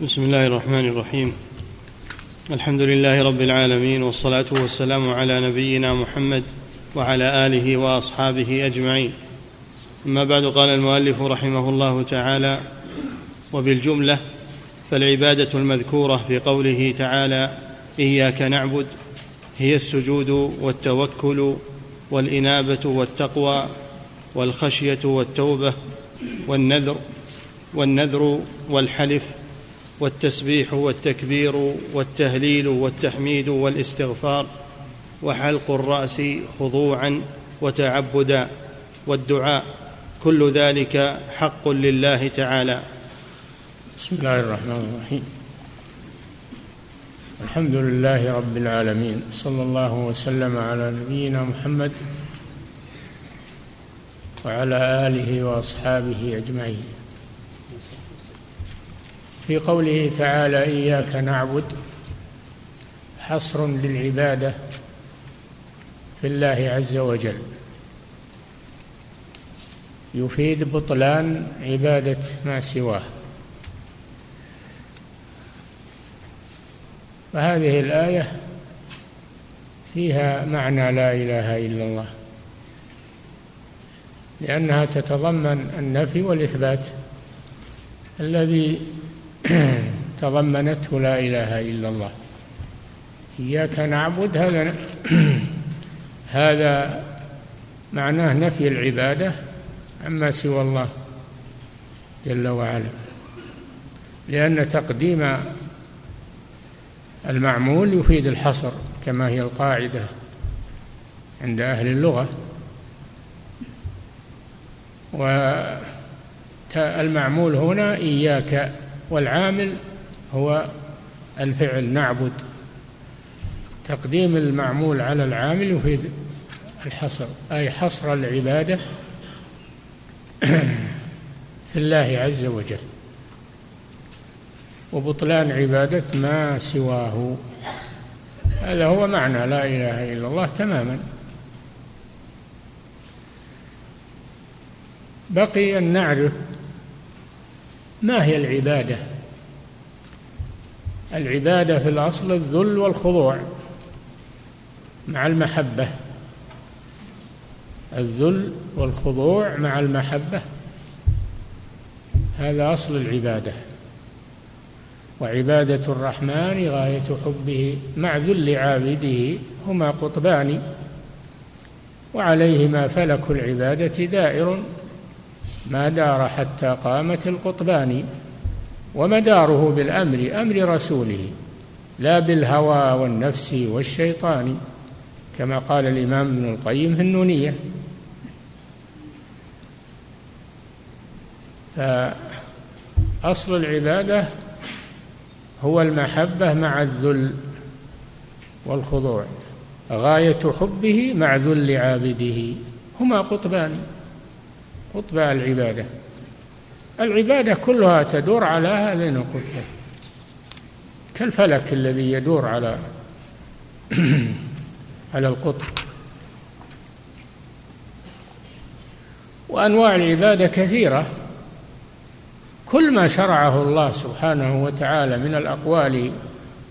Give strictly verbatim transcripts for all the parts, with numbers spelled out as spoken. بسم الله الرحمن الرحيم. الحمد لله رب العالمين، والصلاة والسلام على نبينا محمد وعلى آله وأصحابه أجمعين. أما بعد، قال المؤلف رحمه الله تعالى: وبالجملة فالعبادة المذكورة في قوله تعالى: إياك نعبد، هي السجود والتوكل والإنابة والتقوى والخشية والتوبة والنذر والنذر والحلف والتسبيح والتكبير والتهليل والتحميد والاستغفار وحلق الرأس خضوعا وتعبدا والدعاء، كل ذلك حق لله تعالى. بسم الله الرحمن الرحيم. الحمد لله رب العالمين، صلى الله وسلم على نبينا محمد وعلى آله وأصحابه أجمعين. في قوله تعالى: إياك نعبد، حصر للعبادة في الله عز وجل، يفيد بطلان عبادة ما سواه. فهذه الآية فيها معنى لا إله إلا الله، لأنها تتضمن النفي والإثبات الذي تضمنته لا إله إلا الله. إياك نعبد هذا هذا معناه نفي العبادة عما سوى الله جل وعلا، لأن تقديم المعمول يفيد الحصر كما هي القاعدة عند أهل اللغة. والمعمول هنا إياك، والعامل هو الفعل نعبد. تقديم المعمول على العامل يفيد الحصر، أي حصر العبادة في الله عز وجل، وبطلان عبادة ما سواه. هذا هو معنى لا إله إلا الله تماما. بقي أن نعرف ما هي العبادة. العبادة في الأصل الذل والخضوع مع المحبة، الذل والخضوع مع المحبة، هذا أصل العبادة. وعبادة الرحمن غاية حبه مع ذل عابده، هما قطبان، وعليهما فلك العبادة دائر، ما دار حتى قامت القطبان، ومداره بالأمر أمر رسوله لا بالهوى والنفس والشيطان، كما قال الإمام ابن القيم في النونية. فأصل العبادة هو المحبة مع الذل والخضوع، غاية حبه مع ذل عابده، هما قطبان، قطب العبادة. العبادة كلها تدور على هذين القطبين، كالفلك الذي يدور على على القطب. وأنواع العبادة كثيرة، كل ما شرعه الله سبحانه وتعالى من الأقوال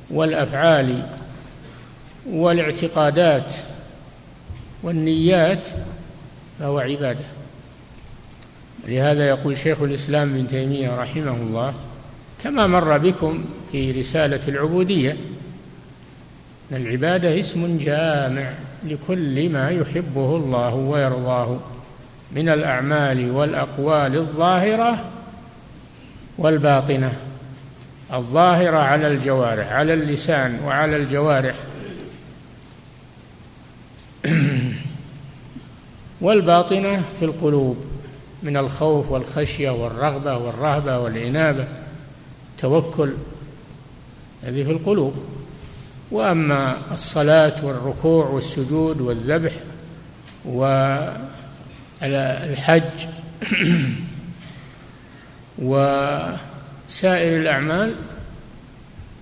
والأفعال والاعتقادات والنيات فهو عبادة. لهذا يقول شيخ الإسلام ابن تيمية رحمه الله، كما مر بكم في رسالة العبودية، العبادة اسم جامع لكل ما يحبه الله ويرضاه من الأعمال والأقوال الظاهرة والباطنة. الظاهرة على الجوارح، على اللسان وعلى الجوارح، والباطنة في القلوب من الخوف والخشية والرغبة والرهبة والإنابة، التوكل هذه في القلوب. وأما الصلاة والركوع والسجود والذبح والحج وسائر الأعمال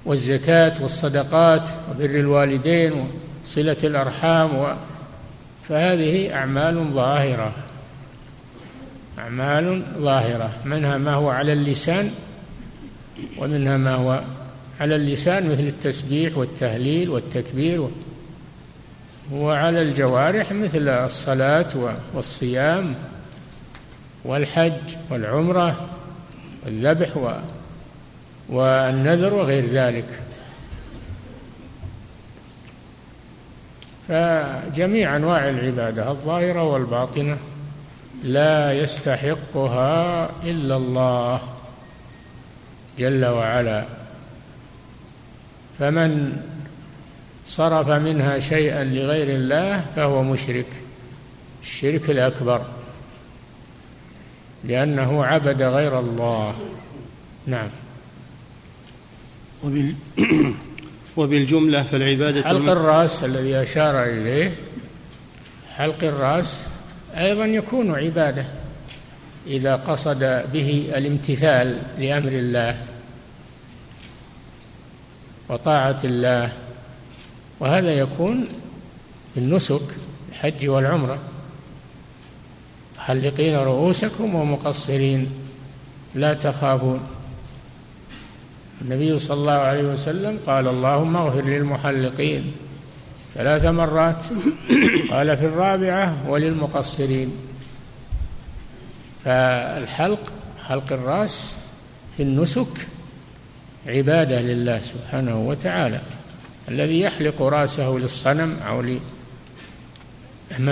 والزكاة والصدقات وبر الوالدين وصلة الأرحام، فهذه أعمال ظاهرة، أعمال ظاهرة، منها ما هو على اللسان ومنها ما هو على اللسان مثل التسبيح والتهليل والتكبير، وعلى الجوارح مثل الصلاة والصيام والحج والعمرة والذبح والنذر وغير ذلك. فجميع أنواع العبادة الظاهرة والباطنة لا يستحقها إلا الله جل وعلا، فمن صرف منها شيئا لغير الله فهو مشرك، الشرك الأكبر، لأنه عبد غير الله. نعم. وبال... وبالجملة فالعبادة حلق الم... الرأس الذي أشار إليه، حلق الرأس أيضا يكون عبادة إذا قصد به الامتثال لأمر الله وطاعة الله، وهذا يكون بالنسك الحج والعمرة، محلقين رؤوسكم ومقصرين لا تخافون. النبي صلى الله عليه وسلم قال: اللهم اغفر للمحلقين ثلاث مرات، قال في الرابعة: وللمقصرين. فالحلق، حلق الرأس في النسك، عبادة لله سبحانه وتعالى. الذي يحلق رأسه للصنم أو لمن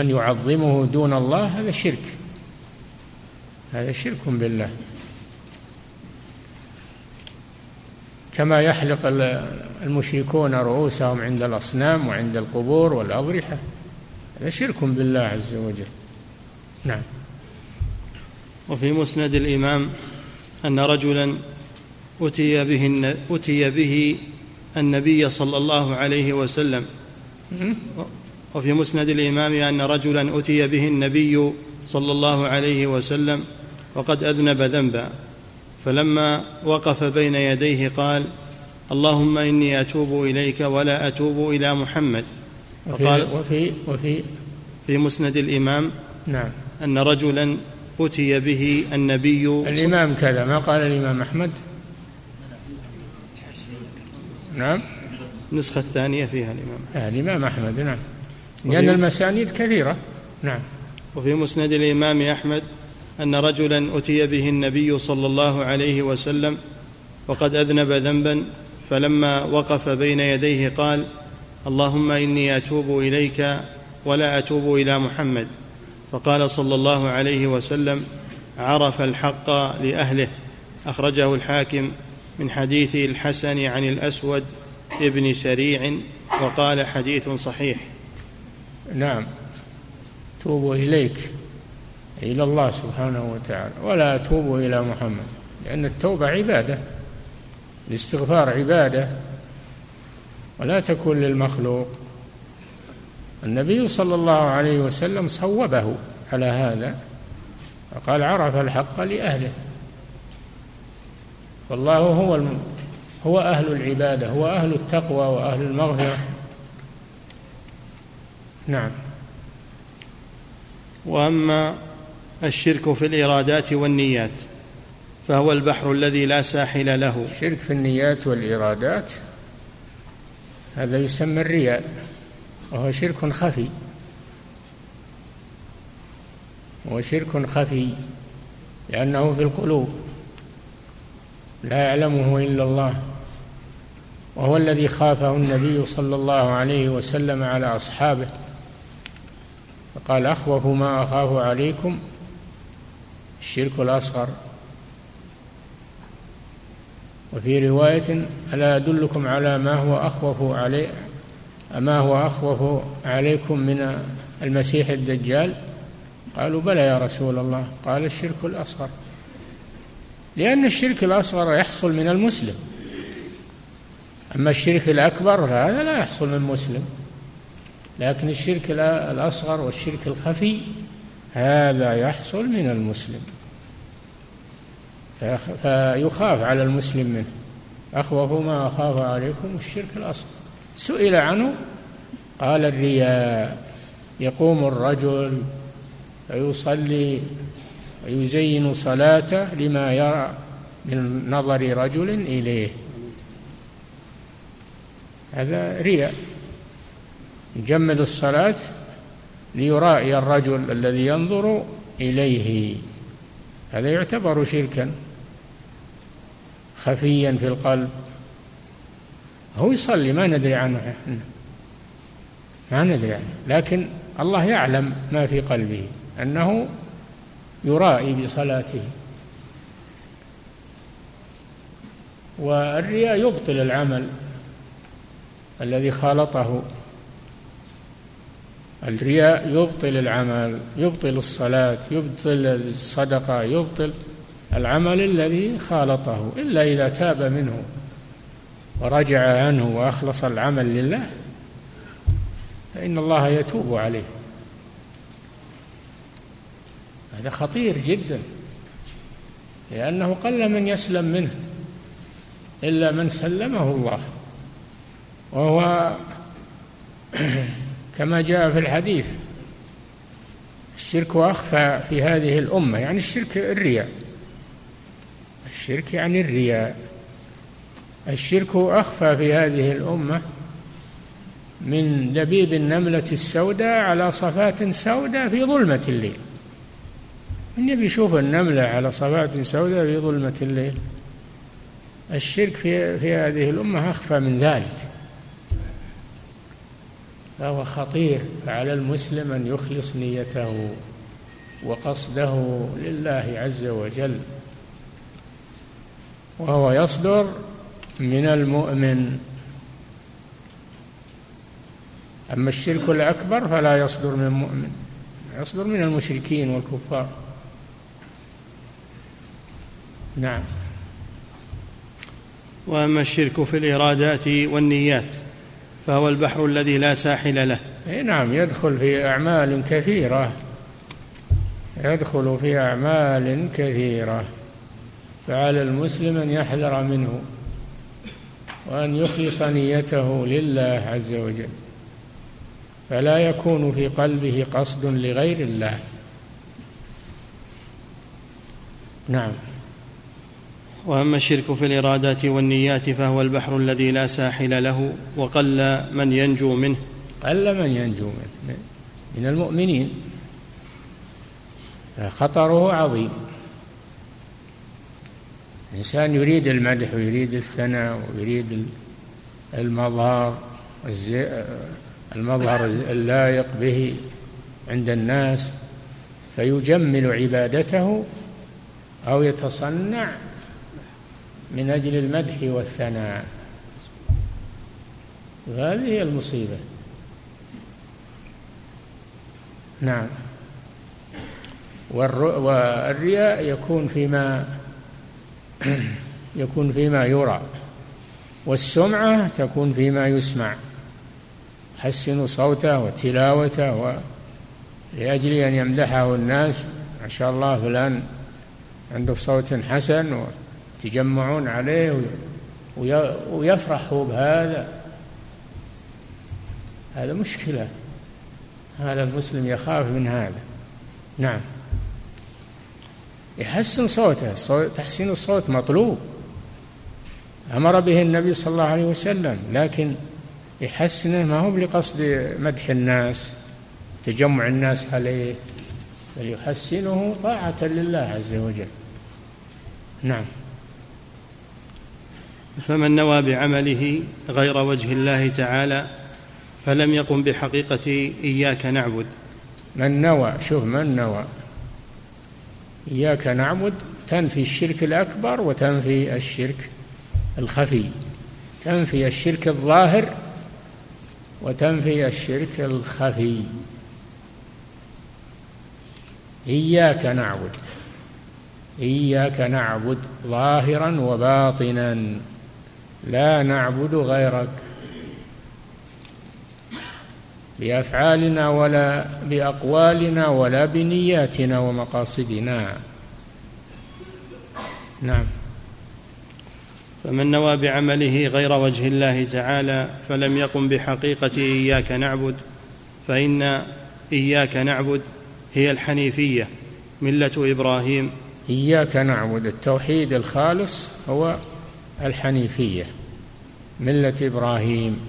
يعظمه دون الله هذا شرك، هذا شرك بالله. كما يحلق المشركون رؤوسهم عند الأصنام وعند القبور والأضرحة، هذا شرك بالله عز وجل. نعم. وفي مسند الإمام أن رجلا أتي به أتي به النبي صلى الله عليه وسلم وفي مسند الإمام أن رجلا أتي به النبي صلى الله عليه وسلم وقد أذنب ذنبا، فلما وقف بين يديه قال: اللهم إني أتوب إليك ولا أتوب إلى محمد. وقال وفي وفي في مسند الإمام نعم أن رجلا أتي به النبي الإمام كذا، ما قال الإمام أحمد. نعم، النسخة الثانية فيها الإمام آه الإمام أحمد. نعم، لأن المسانيد كثيرة. نعم. وفي مسند الإمام أحمد أن رجلا أتي به النبي صلى الله عليه وسلم وقد أذنب ذنبا، فلما وقف بين يديه قال: اللهم إني أتوب إليك ولا أتوب إلى محمد. فقال صلى الله عليه وسلم: عرف الحق لأهله. أخرجه الحاكم من حديث الحسن عن الأسود ابن سريع وقال: حديث صحيح. نعم، توبوا إليك إلى الله سبحانه وتعالى، ولا توبوا إلى محمد، لأن التوبة عبادة، الاستغفار عبادة ولا تكون للمخلوق. النبي صلى الله عليه وسلم صوبه على هذا وقال: عرف الحق لأهله. والله هو الم... هو أهل العبادة، هو أهل التقوى وأهل المغفرة. نعم. وأما الشرك في الإرادات والنيات فهو البحر الذي لا ساحل له. الشرك في النيات والإرادات هذا يسمى الرياء، وهو شرك خفي، وهو شرك خفي لأنه في القلوب لا يعلمه إلا الله، وهو الذي خافه النبي صلى الله عليه وسلم على أصحابه، فقال: أخوف ما أخاف عليكم الشرك الأصغر. وفي رواية: ألا أدلكم على ما هو أخوف عليه أما هو أخوف عليكم من المسيح الدجال؟ قالوا: بلى يا رسول الله. قال: الشرك الأصغر، لأن الشرك الأصغر يحصل من المسلم، أما الشرك الأكبر هذا لا يحصل من المسلم، لكن الشرك الأصغر والشرك الخفي هذا يحصل من المسلم، فيخاف على المسلم منه. أخوف ما أخاف عليكم الشرك الأصغر. سئل عنه قال: الرياء. يقوم الرجل فيصلي ويزين صلاته لما يرى من نظر رجل إليه، هذا رياء، يجمد الصلاة ليرائي الرجل الذي ينظر إليه، هذا يعتبر شركا خفيا في القلب. هو يصلي ما ندري عنه، ما ندري عنه، لكن الله يعلم ما في قلبه أنه يرائي بصلاته. والرياء يبطل العمل الذي خالطه، الرياء يبطل العمل، يبطل الصلاة، يبطل الصدقة، يبطل العمل الذي خالطه، إلا إذا تاب منه ورجع عنه وأخلص العمل لله فإن الله يتوب عليه. هذا خطير جدا، لأنه قل من يسلم منه إلا من سلمه الله، وهو كما جاء في الحديث الشرك أخفى في هذه الأمة، يعني الشرك الرياء، الشرك يعني الرياء، الشرك أخفى في هذه الأمة من دبيب النملة السوداء على صفات سوداء في ظلمة الليل. من يبي يشوف النملة على صفات سوداء في ظلمة الليل؟ الشرك في, في هذه الأمة أخفى من ذلك، فهو خطير. فعلى المسلم أن يخلص نيته وقصده لله عز وجل، وهو يصدر من المؤمن. أما الشرك الأكبر فلا يصدر من مؤمن، يصدر من المشركين والكفار. نعم. وأما الشرك في الإرادات والنيات فهو البحر الذي لا ساحل له. نعم، يدخل في أعمال كثيرة، يدخل في أعمال كثيرة، فعلى المسلم أن يحذر منه وأن يخلص نيته لله عز وجل، فلا يكون في قلبه قصد لغير الله. نعم. وأما الشرك في الإرادات والنيات فهو البحر الذي لا ساحل له، وقل من ينجو منه، قل من ينجو منه من المؤمنين، خطره عظيم. الإنسان يريد المدح ويريد الثناء ويريد المظهر المظهر اللائق به عند الناس، فيجمل عبادته أو يتصنع من أجل المدح والثناء، وهذه هي المصيبة. نعم. والرياء يكون فيما يكون فيما يرى، والسمعة تكون فيما يسمع. حسنوا صوته وتلاوته و... لأجل أن يمدحه الناس، ما شاء الله فلان عنده صوت حسن و... تجمعون عليه ويفرحوا بهذا، هذا مشكلة، هذا المسلم يخاف من هذا. نعم. يحسن صوته، تحسين الصوت مطلوب، أمر به النبي صلى الله عليه وسلم، لكن يحسنه ما هو لقصد مدح الناس، تجمع الناس عليه، بل يحسنه طاعة لله عز وجل. نعم. فمن نوى بعمله غير وجه الله تعالى فلم يقم بحقيقة إياك نعبد. من نوى، شوف من نوى إياك نعبد، تنفي الشرك الأكبر وتنفي الشرك الخفي، تنفي الشرك الظاهر وتنفي الشرك الخفي. إياك نعبد، إياك نعبد ظاهرا وباطنا، لا نعبد غيرك بأفعالنا ولا بأقوالنا ولا بنياتنا ومقاصدنا. نعم. فمن نوى بعمله غير وجه الله تعالى فلم يقم بحقيقة إياك نعبد، فإن إياك نعبد هي الحنيفية، ملة إبراهيم إياك نعبد. التوحيد الخالص هو الحنيفية، ملة إبراهيم.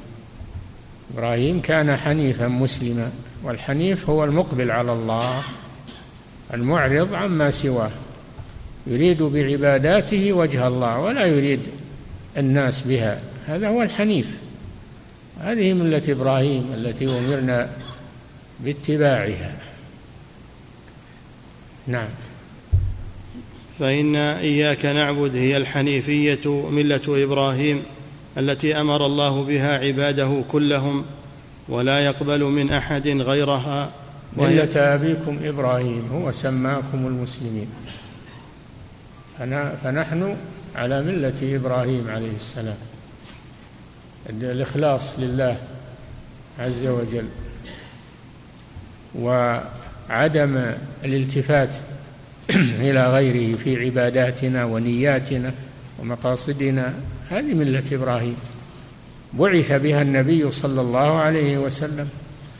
إبراهيم كان حنيفا مسلما، والحنيف هو المقبل على الله المعرض عما سواه، يريد بعباداته وجه الله ولا يريد الناس بها، هذا هو الحنيف. هذه ملة إبراهيم التي أمرنا باتباعها. نعم. فإن إياك نعبد هي الحنيفية ملة إبراهيم التي أمر الله بها عباده كلهم، ولا يقبل من أحد غيرها. ملة أبيكم إبراهيم هو سماكم المسلمين، فنحن على ملة إبراهيم عليه السلام، الإخلاص لله عز وجل، وعدم الالتفات إلى غيره في عباداتنا ونياتنا ومقاصدنا. هذه ملة إبراهيم بعث بها النبي صلى الله عليه وسلم،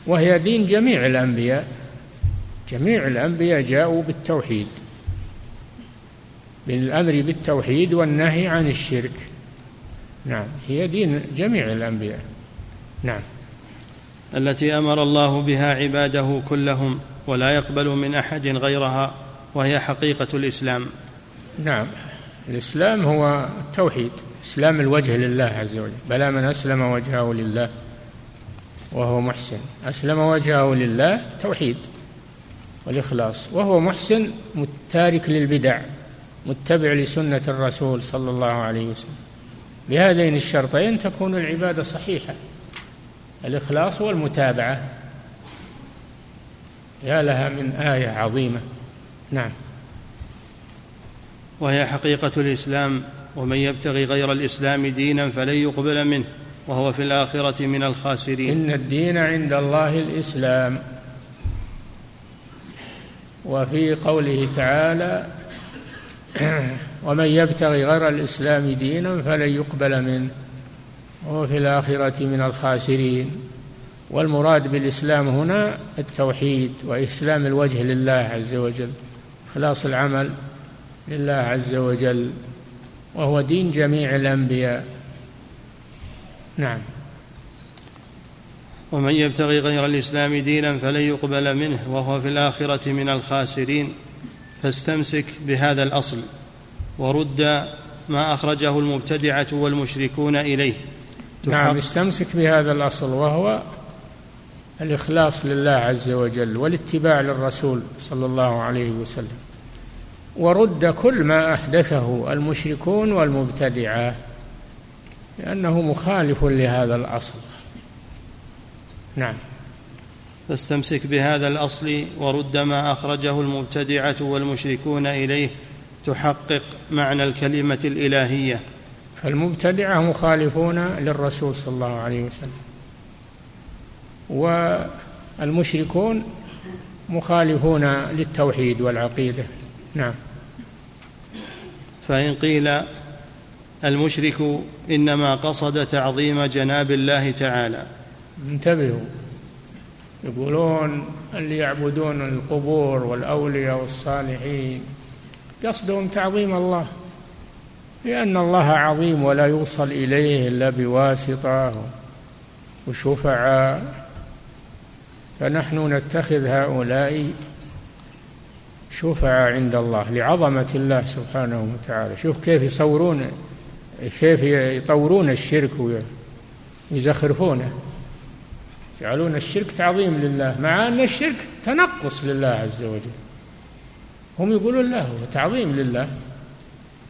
وهي دين جميع الأنبياء. جميع الأنبياء جاءوا بالتوحيد، بالأمر بالتوحيد والنهي عن الشرك. نعم، هي دين جميع الأنبياء. نعم. التي أمر الله بها عباده كلهم ولا يقبل من أحد غيرها، وهي حقيقة الإسلام. نعم، الإسلام هو التوحيد، إسلام الوجه لله عز وجل. بلى من أسلم وجهه لله وهو محسن، أسلم وجهه لله توحيد والإخلاص، وهو محسن متارك للبدع متبع لسنة الرسول صلى الله عليه وسلم. بهذين الشرطين تكون العبادة صحيحة، الإخلاص والمتابعة. يا لها من آية عظيمة. نعم. وهي حقيقة الإسلام، ومن يبتغي غير الإسلام دينا فلن يقبل منه وهو في الآخرة من الخاسرين. إن الدين عند الله الإسلام. وفي قوله تعالى ومن يبتغي غير الإسلام دينا فلن يقبل منه وهو في الآخرة من الخاسرين. والمراد بالإسلام هنا التوحيد وإسلام الوجه لله عز وجل، إخلاص العمل لله عز وجل، وهو دين جميع الأنبياء. نعم. ومن يبتغي غير الإسلام دينا فلن يقبل منه وهو في الآخرة من الخاسرين. فاستمسك بهذا الأصل ورد ما أخرجه المبتدعة والمشركون إليه. نعم، استمسك بهذا الأصل وهو الإخلاص لله عز وجل والاتباع للرسول صلى الله عليه وسلم، ورد كل ما أحدثه المشركون والمبتدعة لأنه مخالف لهذا الأصل. نعم. فاستمسك بهذا الأصل ورد ما أخرجه المبتدعة والمشركون إليه تحقق معنى الكلمة الإلهية. فالمبتدعة مخالفون للرسول صلى الله عليه وسلم، والمشركون مخالفون للتوحيد والعقيدة. نعم. فإن قيل المشرك إنما قصد تعظيم جناب الله تعالى، انتبهوا، يقولون اللي يعبدون القبور والأولياء والصالحين قصدهم تعظيم الله، لأن الله عظيم ولا يوصل إليه إلا بواسطة وشفعاء، فنحن نتخذ هؤلاء شفعاء عند الله لعظمة الله سبحانه وتعالى. شوف كيف يصورون، كيف يطورون الشرك ويزخرفونه، يجعلون الشرك تعظيم لله، مع أن الشرك تنقص لله عز وجل. هم يقولون لا، هو تعظيم لله،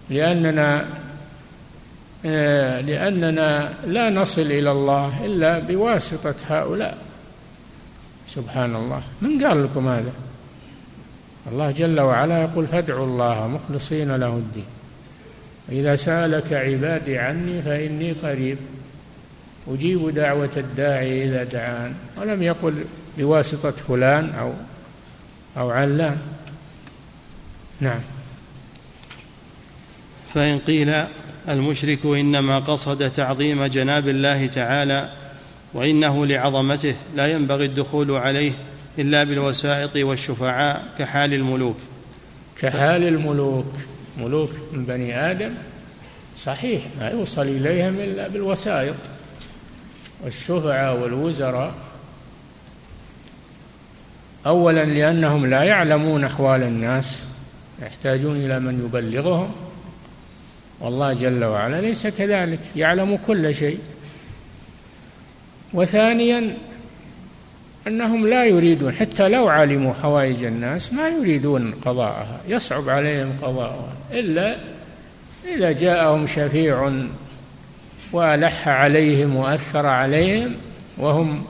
لأننا لأننا لا نصل إلى الله إلا بواسطة هؤلاء. سبحان الله، من قال لكم هذا؟ الله جل وعلا يقول فادعوا الله مخلصين له الدين وإذا سألك عبادي عني فإني قريب أجيب دعوة الداعي إذا دعان، ولم يقل بواسطة فلان أو أو علان. نعم. فإن قيل المشرك إنما قصد تعظيم جناب الله تعالى وإنه لعظمته لا ينبغي الدخول عليه إلا بالوسائط والشفعاء كحال الملوك، كحال الملوك، ملوك من بني آدم صحيح ما يوصل إليهم إلا بالوسائط والشفعاء والوزراء، أولا لأنهم لا يعلمون أحوال الناس يحتاجون إلى من يبلغهم، والله جل وعلا ليس كذلك، يعلم كل شيء. وثانيا أنهم لا يريدون، حتى لو علموا حوائج الناس ما يريدون قضاءها، يصعب عليهم قضاءها إلا إذا جاءهم شفيع وألح عليهم وأثر عليهم وهم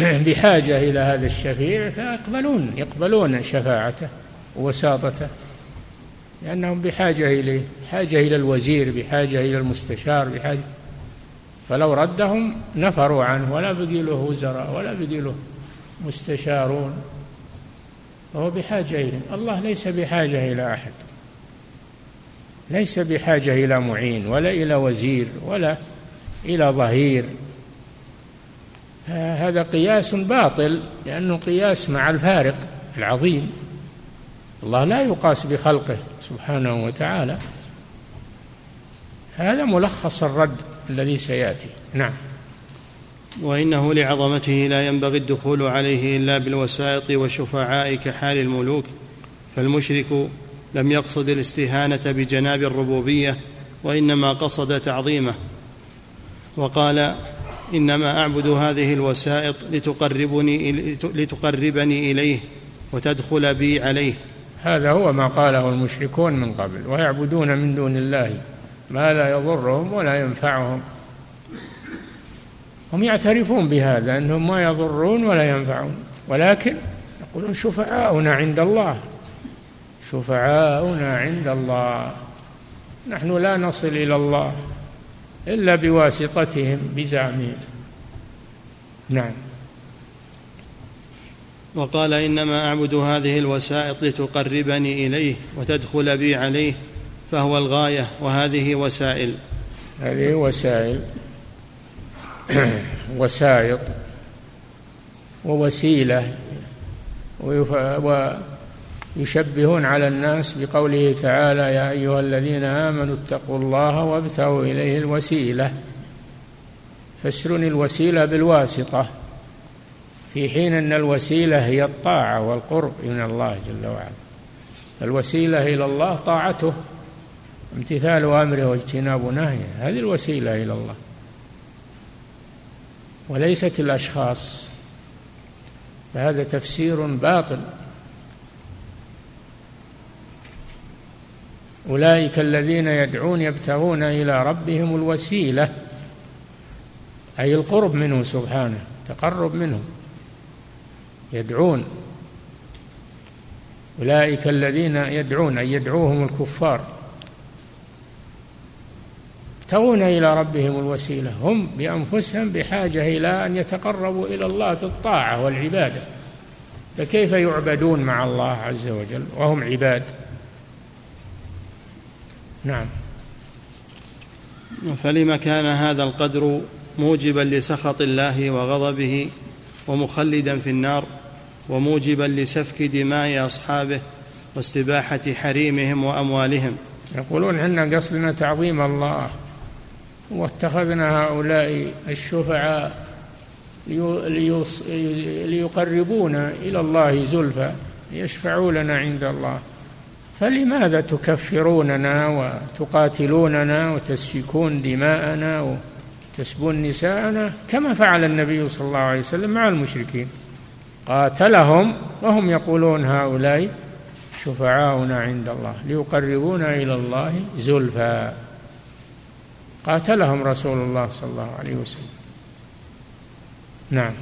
بحاجة إلى هذا الشفيع فيقبلون يقبلون شفاعته ووساطته، لأنهم بحاجة إليه، بحاجة إلى الوزير، بحاجة إلى المستشار، بحاجة. فلو ردهم نفروا عنه ولا بقي له وزراء ولا بقي له مستشارون، فهو بحاجة إليه. الله ليس بحاجة إلى أحد، ليس بحاجة إلى معين ولا إلى وزير ولا إلى ظهير. هذا قياس باطل لأنه قياس مع الفارق العظيم، الله لا يقاس بخلقه سبحانه وتعالى. هذا ملخص الرد الذي سيأتي. نعم. وإنه لعظمته لا ينبغي الدخول عليه إلا بالوسائط والشفعاء كحال الملوك، فالمشرك لم يقصد الاستهانة بجناب الربوبية وإنما قصد تعظيمه، وقال إنما أعبد هذه الوسائط لتقربني, لتقربني إليه وتدخل بي عليه. هذا هو ما قاله المشركون من قبل، ويعبدون من دون الله ما لا يضرهم ولا ينفعهم، هم يعترفون بهذا أنهم ما يضرون ولا ينفعون، ولكن يقولون شفعاؤنا عند الله، شفعاؤنا عند الله، نحن لا نصل إلى الله إلا بواسطتهم بزعمهم. نعم. وقال إنما أعبد هذه الوسائط لتقربني إليه وتدخل بي عليه، فهو الغاية وهذه وسائل، هذه وسائل وسائط ووسيلة. ويشبهون على الناس بقوله تعالى يا أيها الذين آمنوا اتقوا الله وابتغوا إليه الوسيلة، فسرون الوسيلة بالواسطة، في حين أن الوسيلة هي الطاعة والقرب من الله جل وعلا، الوسيلة إلى الله طاعته امتثال أمره واجتناب نهيه، هذه الوسيلة إلى الله وليست الأشخاص، فهذا تفسير باطل. أولئك الذين يدعون يبتغون إلى ربهم الوسيلة، أي القرب منه سبحانه، تقرب منه، يدعون أولئك الذين يدعون أي يدعوهم الكفار يبتغون إلى ربهم الوسيلة، هم بأنفسهم بحاجة إلى أن يتقربوا إلى الله بالطاعة والعبادة، فكيف يعبدون مع الله عز وجل وهم عباد؟ نعم. فلما كان هذا القدر موجبا لسخط الله وغضبه ومخلدا في النار وموجبا لسفك دماء أصحابه واستباحة حريمهم وأموالهم، يقولون إن قصدنا تعظيم الله واتخذنا هؤلاء الشفعاء ليقربونا إلى الله زلفى يشفعوا لنا عند الله، فلماذا تكفروننا وتقاتلوننا وتسفكون دماءنا وتسبون نساءنا، كما فعل النبي صلى الله عليه وسلم مع المشركين، قاتلهم وهم يقولون هؤلاء شفعاؤنا عند الله ليقربونا إلى الله زلفى، قاتلهم رسول الله صلى الله عليه وسلم. نعم.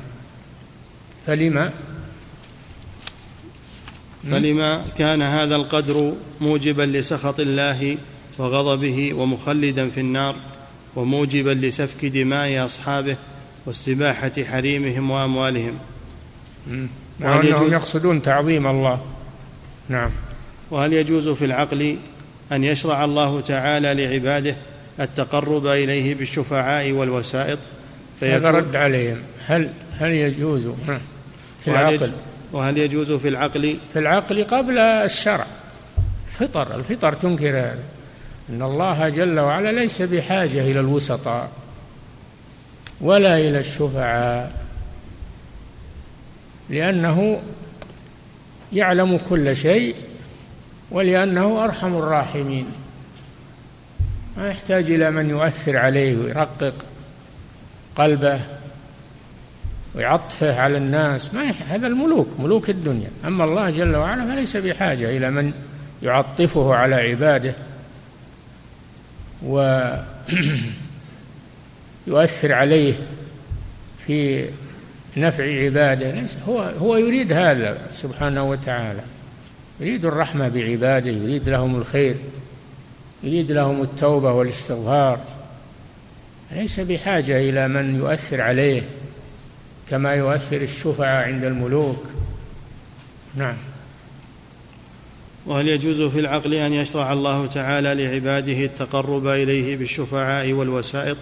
فلما فلما كان هذا القدر موجبا لسخط الله وغضبه ومخلدا في النار وموجبا لسفك دماء أصحابه واستباحة حريمهم وأموالهم، مع أنهم يقصدون تعظيم الله. نعم. وهل يجوز في العقل أن يشرع الله تعالى لعباده التقرب إليه بالشفعاء والوسائط؟ هذا رد عليهم. هل هل يجوز في العقل وهل يجوز في العقل؟ في العقل قبل الشرع. فطر الفطر تنكر هذا. إن الله جل وعلا ليس بحاجة إلى الوسطاء ولا إلى الشفعاء، لأنه يعلم كل شيء، ولأنه أرحم الراحمين، ما يحتاج إلى من يؤثر عليه ويرقق قلبه ويعطفه على الناس. ما هذا الملوك، ملوك الدنيا. أما الله جل وعلا فليس بحاجة إلى من يعطفه على عباده ويؤثر عليه في نفع عباده. ليس هو هو يريد هذا سبحانه وتعالى، يريد الرحمة بعباده، يريد لهم الخير، يريد لهم التوبة والاستغفار، ليس بحاجة إلى من يؤثر عليه كما يؤثر الشفعاء عند الملوك. نعم. وهل يجوز في العقل أن يشرع الله تعالى لعباده التقرب إليه بالشفعاء والوسائط،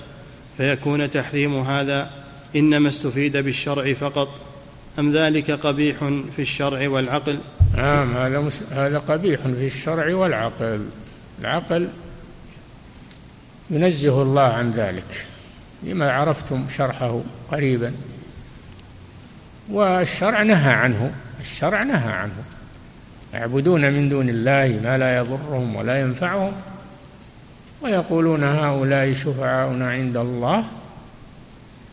فيكون تحريم هذا إنما استفيد بالشرع فقط، أم ذلك قبيح في الشرع والعقل؟ نعم، هذا مس... هذا قبيح في الشرع والعقل. العقل ينزه الله عن ذلك لما عرفتم شرحه قريبا، والشرع نهى عنه. الشرع نهى عنه يعبدون من دون الله ما لا يضرهم ولا ينفعهم، ويقولون هؤلاء شفعاؤنا عند الله،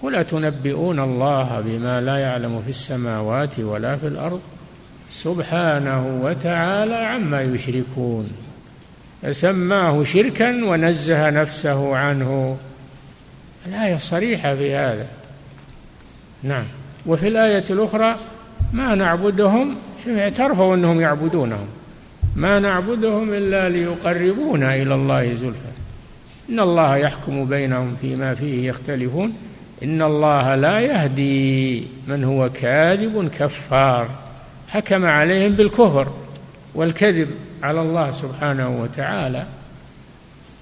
قل أتنبئون الله بما لا يعلم في السماوات ولا في الأرض سبحانه وتعالى عما يشركون. فسماه شركا ونزه نفسه عنه. الآية صريحة في هذا. نعم. وفي الآية الأخرى ما نعبدهم، اعترفوا أنهم يعبدونهم، ما نعبدهم إلا ليقربونا إلى الله زلفى إن الله يحكم بينهم فيما فيه يختلفون، إن الله لا يهدي من هو كاذب كفار. حكم عليهم بالكفر والكذب على الله سبحانه وتعالى.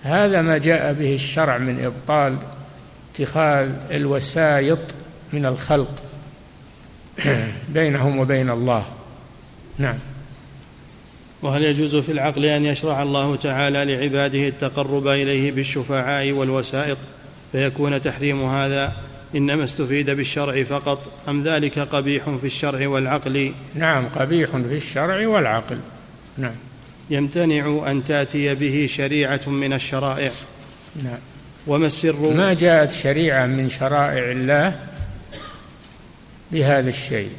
هذا ما جاء به الشرع من إبطال اتخاذ الوسائط من الخلق بينهم وبين الله. نعم. وهل يجوز في العقل أن يشرع الله تعالى لعباده التقرب إليه بالشفعاء والوسائط، فيكون تحريم هذا إنما استفيد بالشرع فقط، أم ذلك قبيح في الشرع والعقل؟ نعم، قبيح في الشرع والعقل. نعم. يمتنع أن تأتي به شريعة من الشرائع. نعم. وما السر؟ ما جاءت شريعة من شرائع الله بهذا الشيء،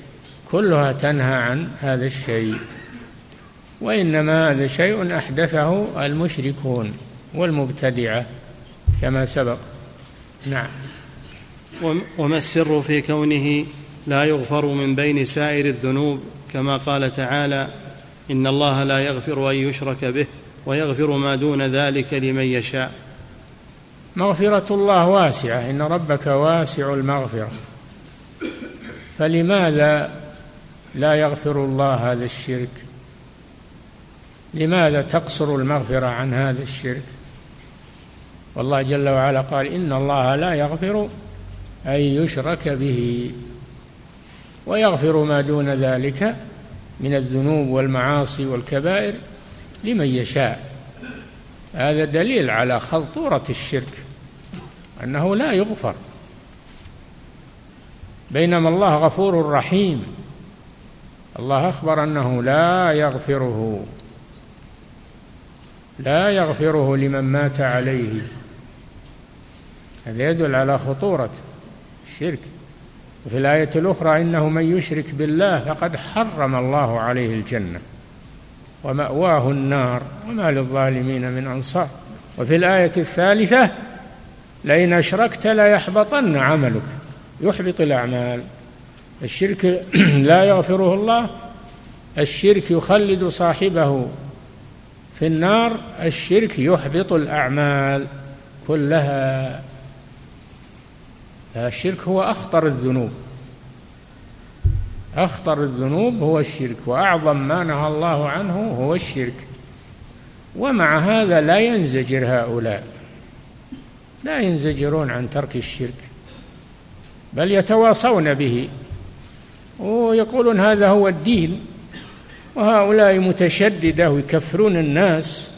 كلها تنهى عن هذا الشيء، وإنما هذا شيء أحدثه المشركون والمبتدعة كما سبق. نعم. وما السر في كونه لا يغفر من بين سائر الذنوب، كما قال تعالى إن الله لا يغفر أن يشرك به ويغفر ما دون ذلك لمن يشاء؟ مغفرة الله واسعة، إن ربك واسع المغفرة، فلماذا لا يغفر الله هذا الشرك؟ لماذا تقصر المغفرة عن هذا الشرك؟ والله جل وعلا قال إن الله لا يغفر أن يشرك به ويغفر ما دون ذلك من الذنوب والمعاصي والكبائر لمن يشاء. هذا دليل على خطورة الشرك، أنه لا يغفر، بينما الله غفور رحيم. الله أخبر أنه لا يغفره لا يغفره لمن مات عليه. هذا يدل على خطورة الشرك. وفي الآية الأخرى إنه من يشرك بالله فقد حرم الله عليه الجنة ومأواه النار وما للظالمين من أنصار. وفي الآية الثالثة لئن أشركت ليحبطن عملك، يحبط الأعمال. الشرك لا يغفره الله، الشرك يخلد صاحبه في النار، الشرك يحبط الأعمال كلها. الشرك هو أخطر الذنوب، أخطر الذنوب هو الشرك، وأعظم ما نهى الله عنه هو الشرك. ومع هذا لا ينزجر هؤلاء، لا ينزجرون عن ترك الشرك، بل يتواصون به ويقولون هذا هو الدين، وهؤلاء متشددة ويكفرون الناس،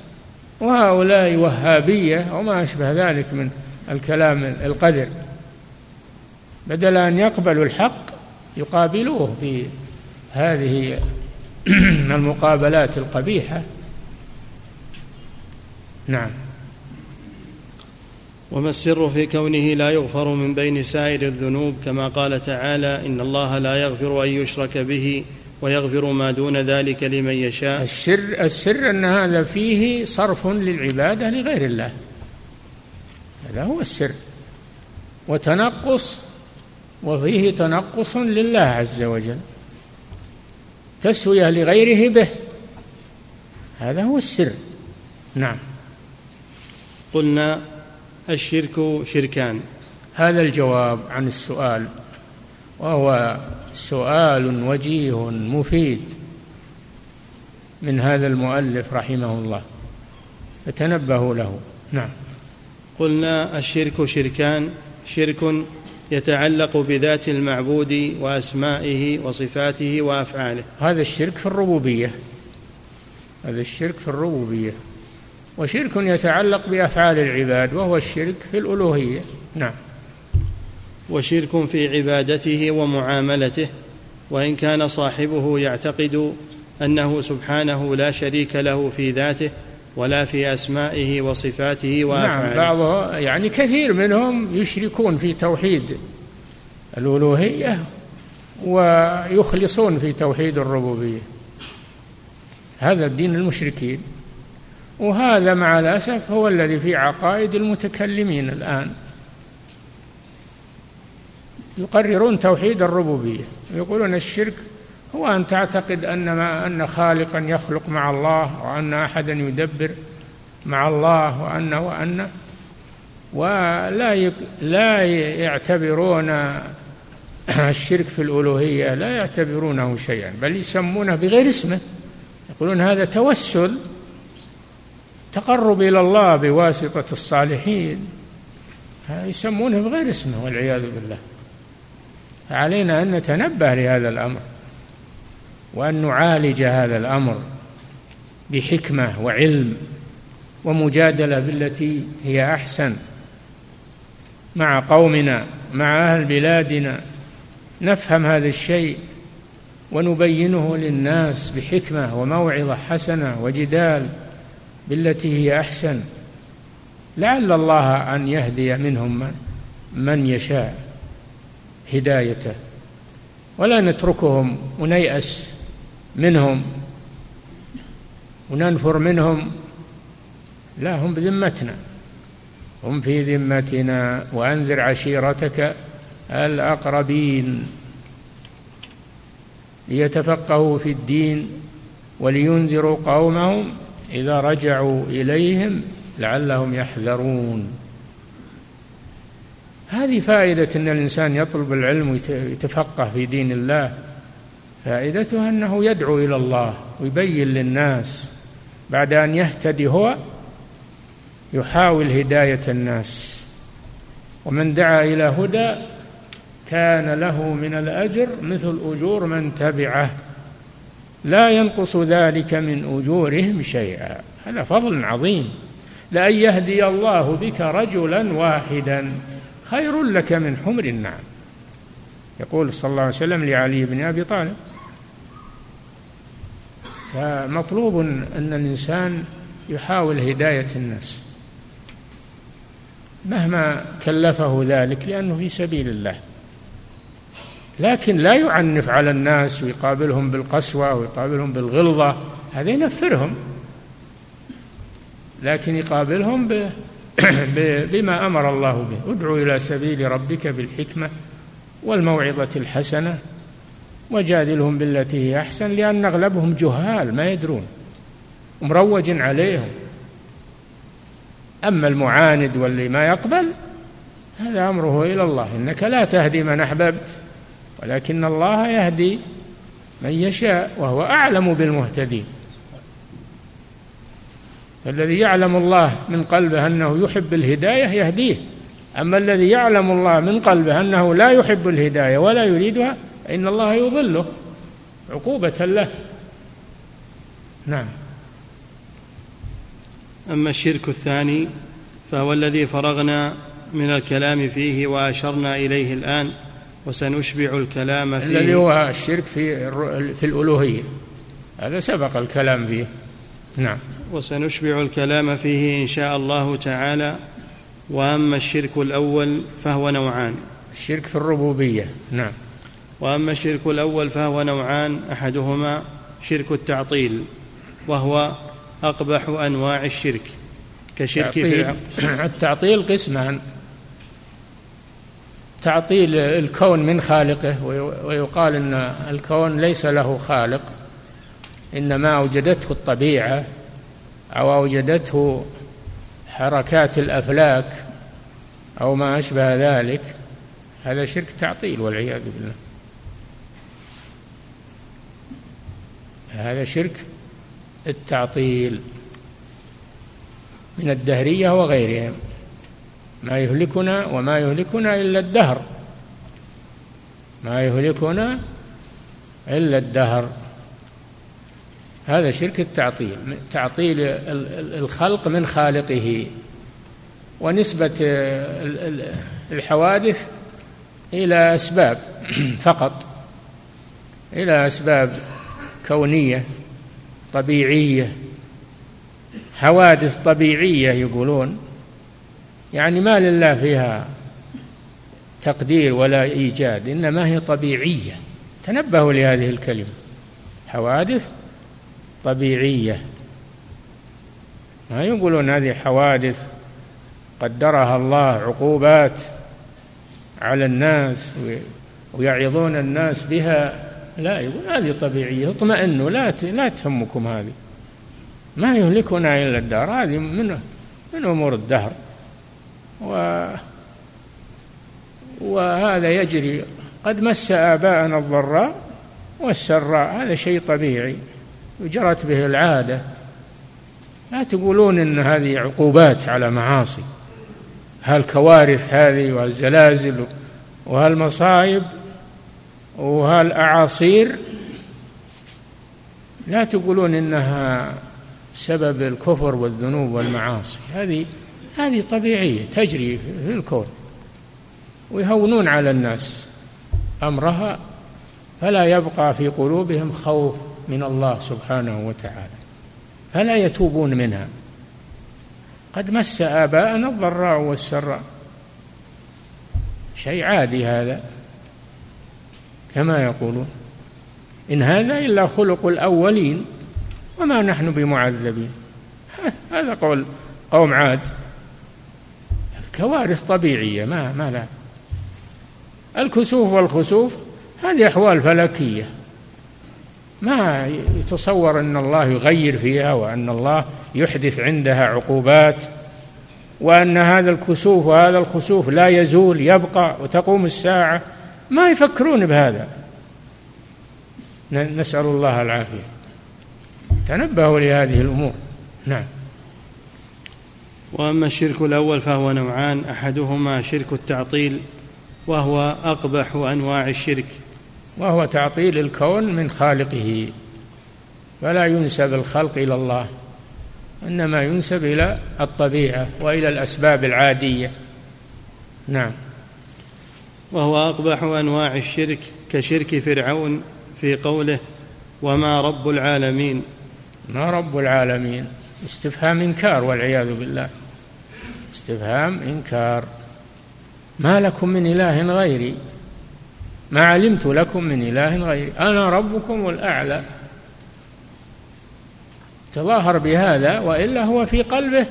وهؤلاء وهابية وما أشبه ذلك من الكلام القذر. بدل أن يقبلوا الحق يقابلوه في هذه المقابلات القبيحة. نعم. وما السر في كونه لا يغفر من بين سائر الذنوب، كما قال تعالى: إن الله لا يغفر أن يشرك به ويغفر ما دون ذلك لمن يشاء؟ السر, السر أن هذا فيه صرف للعبادة لغير الله، هذا هو السر، وتنقص، وفيه تنقص لله عز وجل، تسوية لغيره به، هذا هو السر. نعم. قلنا: الشرك شركان. هذا الجواب عن السؤال، وهو سؤال وجيه مفيد من هذا المؤلف رحمه الله، فتنبهوا له. نعم. قلنا: الشرك شركان، شرك يتعلق بذات المعبود وأسمائه وصفاته وأفعاله، هذا الشرك في الربوبية، هذا الشرك في الربوبية، وشرك يتعلق بأفعال العباد وهو الشرك في الألوهية. نعم. وشرك في عبادته ومعاملته، وإن كان صاحبه يعتقد أنه سبحانه لا شريك له في ذاته ولا في أسمائه وصفاته وأفعاله. نعم. بعضه يعني كثير منهم يشركون في توحيد الألوهية ويخلصون في توحيد الربوبية، هذا الدين المشركين، وهذا مع الأسف هو الذي في عقائد المتكلمين الآن، يقررون توحيد الربوبية، يقولون الشرك هو أن تعتقد أن ما أن خالقا يخلق مع الله، وأن أحدا يدبر مع الله، وأن وأن ولا لا يعتبرون الشرك في الألوهية، لا يعتبرونه شيئا، بل يسمونه بغير اسمه، يقولون هذا توسل، تقرب إلى الله بواسطة الصالحين، يسمونه بغير اسمه والعياذ بالله. علينا أن نتنبه لهذا الأمر، وأن نعالج هذا الأمر بحكمة وعلم ومجادلة بالتي هي أحسن مع قومنا، مع أهل بلادنا، نفهم هذا الشيء ونبينه للناس بحكمة وموعظة حسنة وجدال بالتي هي أحسن، لعل الله أن يهدي منهم من يشاء هدايته، ولا نتركهم ونيأس منهم وننفر منهم، لا، هم بذمتنا، هم في ذمتنا. وأنذر عشيرتك الأقربين ليتفقهوا في الدين ولينذروا قومهم إذا رجعوا إليهم لعلهم يحذرون. هذه فائدة أن الإنسان يطلب العلم ويتفقه في دين الله، فائدتها أنه يدعو إلى الله ويبين للناس، بعد أن يهتدي هو يحاول هداية الناس، ومن دعا إلى هدى كان له من الأجر مثل أجور من تبعه لا ينقص ذلك من أجورهم شيئا، هذا فضل عظيم. لأن يهدي الله بك رجلا واحدا خير لك من حمر النعم، يقول صلى الله عليه وسلم لعلي بن أبي طالب. فمطلوب أن الإنسان يحاول هداية الناس مهما كلفه ذلك، لأنه في سبيل الله، لكن لا يعنف على الناس ويقابلهم بالقسوة ويقابلهم بالغلظة، هذا ينفرهم، لكن يقابلهم ب بما أمر الله به. ادعو إلى سبيل ربك بالحكمة والموعظة الحسنة وجادلهم بالتي هي أحسن، لأن أغلبهم جهال ما يدرون، ومروج عليهم. أما المعاند واللي ما يقبل هذا أمره إلى الله، إنك لا تهدي من أحببت ولكن الله يهدي من يشاء وهو أعلم بالمهتدين. الذي يعلم الله من قلبه أنه يحب الهداية يهديه، أما الذي يعلم الله من قلبه أنه لا يحب الهداية ولا يريدها فإن الله يضله عقوبة له. نعم. أما الشرك الثاني فهو الذي فرغنا من الكلام فيه وأشرنا إليه الآن، وسنشبع الكلام فيه، الذي هو الشرك في في الألوهية، هذا سبق الكلام فيه. نعم. وسنشبع الكلام فيه إن شاء الله تعالى. وأما الشرك الأول فهو نوعان. الشرك في الربوبية. نعم. وأما الشرك الأول فهو نوعان، أحدهما شرك التعطيل، وهو أقبح أنواع الشرك كشرك في التعطيل قسمان: تعطيل الكون من خالقه، ويقال أن الكون ليس له خالق، إنما أوجدته الطبيعة أو أوجدته حركات الأفلاك أو ما أشبه ذلك، هذا شرك تعطيل والعياذ بالله، هذا شرك التعطيل من الدهرية وغيرهم. ما يهلكنا وما يهلكنا إلا الدهر، ما يهلكنا إلا الدهر، هذا شرك التعطيل، تعطيل الخلق من خالقه، ونسبة الحوادث إلى أسباب فقط، إلى أسباب كونية طبيعية، حوادث طبيعية يقولون، يعني ما لله فيها تقدير ولا إيجاد، إنما هي طبيعية. تنبهوا لهذه الكلمة، حوادث طبيعية، ما يقولون هذه حوادث قدرها الله عقوبات على الناس ويعظون الناس بها، لا، يقول هذه طبيعية، اطمئنوا لا تهمكم، هذه ما يهلكنا إلا الدهر، هذه من من أمور الدهر، و وهذا يجري، قد مس آباءنا الضراء والسراء، هذا شيء طبيعي وجرت به العادة، لا تقولون إن هذه عقوبات على معاصي، هالكوارث هذه وهالزلازل وهالمصائب وهالأعاصير، لا تقولون إنها سبب الكفر والذنوب والمعاصي، هذه هذه طبيعية تجري في الكون، ويهونون على الناس أمرها، فلا يبقى في قلوبهم خوف من الله سبحانه وتعالى، فلا يتوبون منها. قد مس آباءنا الضراء والسراء، شيء عادي هذا كما يقولون، إن هذا إلا خلق الأولين وما نحن بمعذبين، هذا قول قوم عاد، الكوارث طبيعية، ما ما لا الكسوف والخسوف هذه أحوال فلكية، ما يتصور أن الله يغير فيها وأن الله يحدث عندها عقوبات، وأن هذا الكسوف وهذا الخسوف لا يزول يبقى وتقوم الساعة، ما يفكرون بهذا، نسأل الله العافية. تنبهوا لهذه الأمور. نعم. وأما الشرك الأول فهو نوعان، أحدهما شرك التعطيل، وهو أقبح أنواع الشرك، وهو تعطيل الكون من خالقه، فلا ينسب الخلق إلى الله، إنما ينسب إلى الطبيعة وإلى الأسباب العادية. نعم. وهو أقبح أنواع الشرك كشرك فرعون في قوله وما رب العالمين، ما رب العالمين، استفهام إنكار والعياذ بالله، استفهام إنكار، ما لكم من إله غيري، ما علمت لكم من إله غيري، أنا ربكم الأعلى، تظاهر بهذا، وإلا هو في قلبه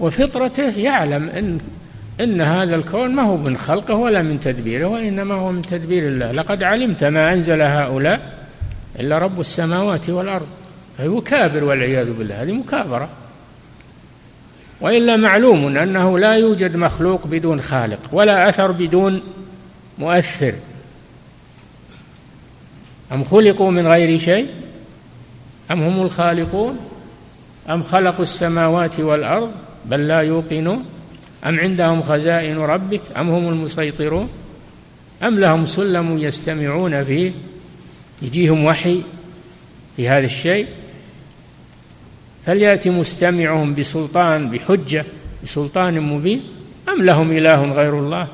وفطرته يعلم إن إن هذا الكون ما هو من خلقه ولا من تدبيره، وإنما هو من تدبير الله، لقد علمت ما أنزل هؤلاء إلا رب السماوات والأرض، فهو كافر والعياذ بالله، هذه مكابرة، وإلا معلوم أنه لا يوجد مخلوق بدون خالق، ولا أثر بدون مؤثر، أم خلقوا من غير شيء أم هم الخالقون أم خلقوا السماوات والأرض بل لا يوقنون أم عندهم خزائن ربك أم هم المسيطرون، أم لهم سلم يستمعون فيه يجيهم وحي في هذا الشيء؟ فليأتي مستمعهم بسلطان بحجة بسلطان مبين، أم لهم إله غير الله؟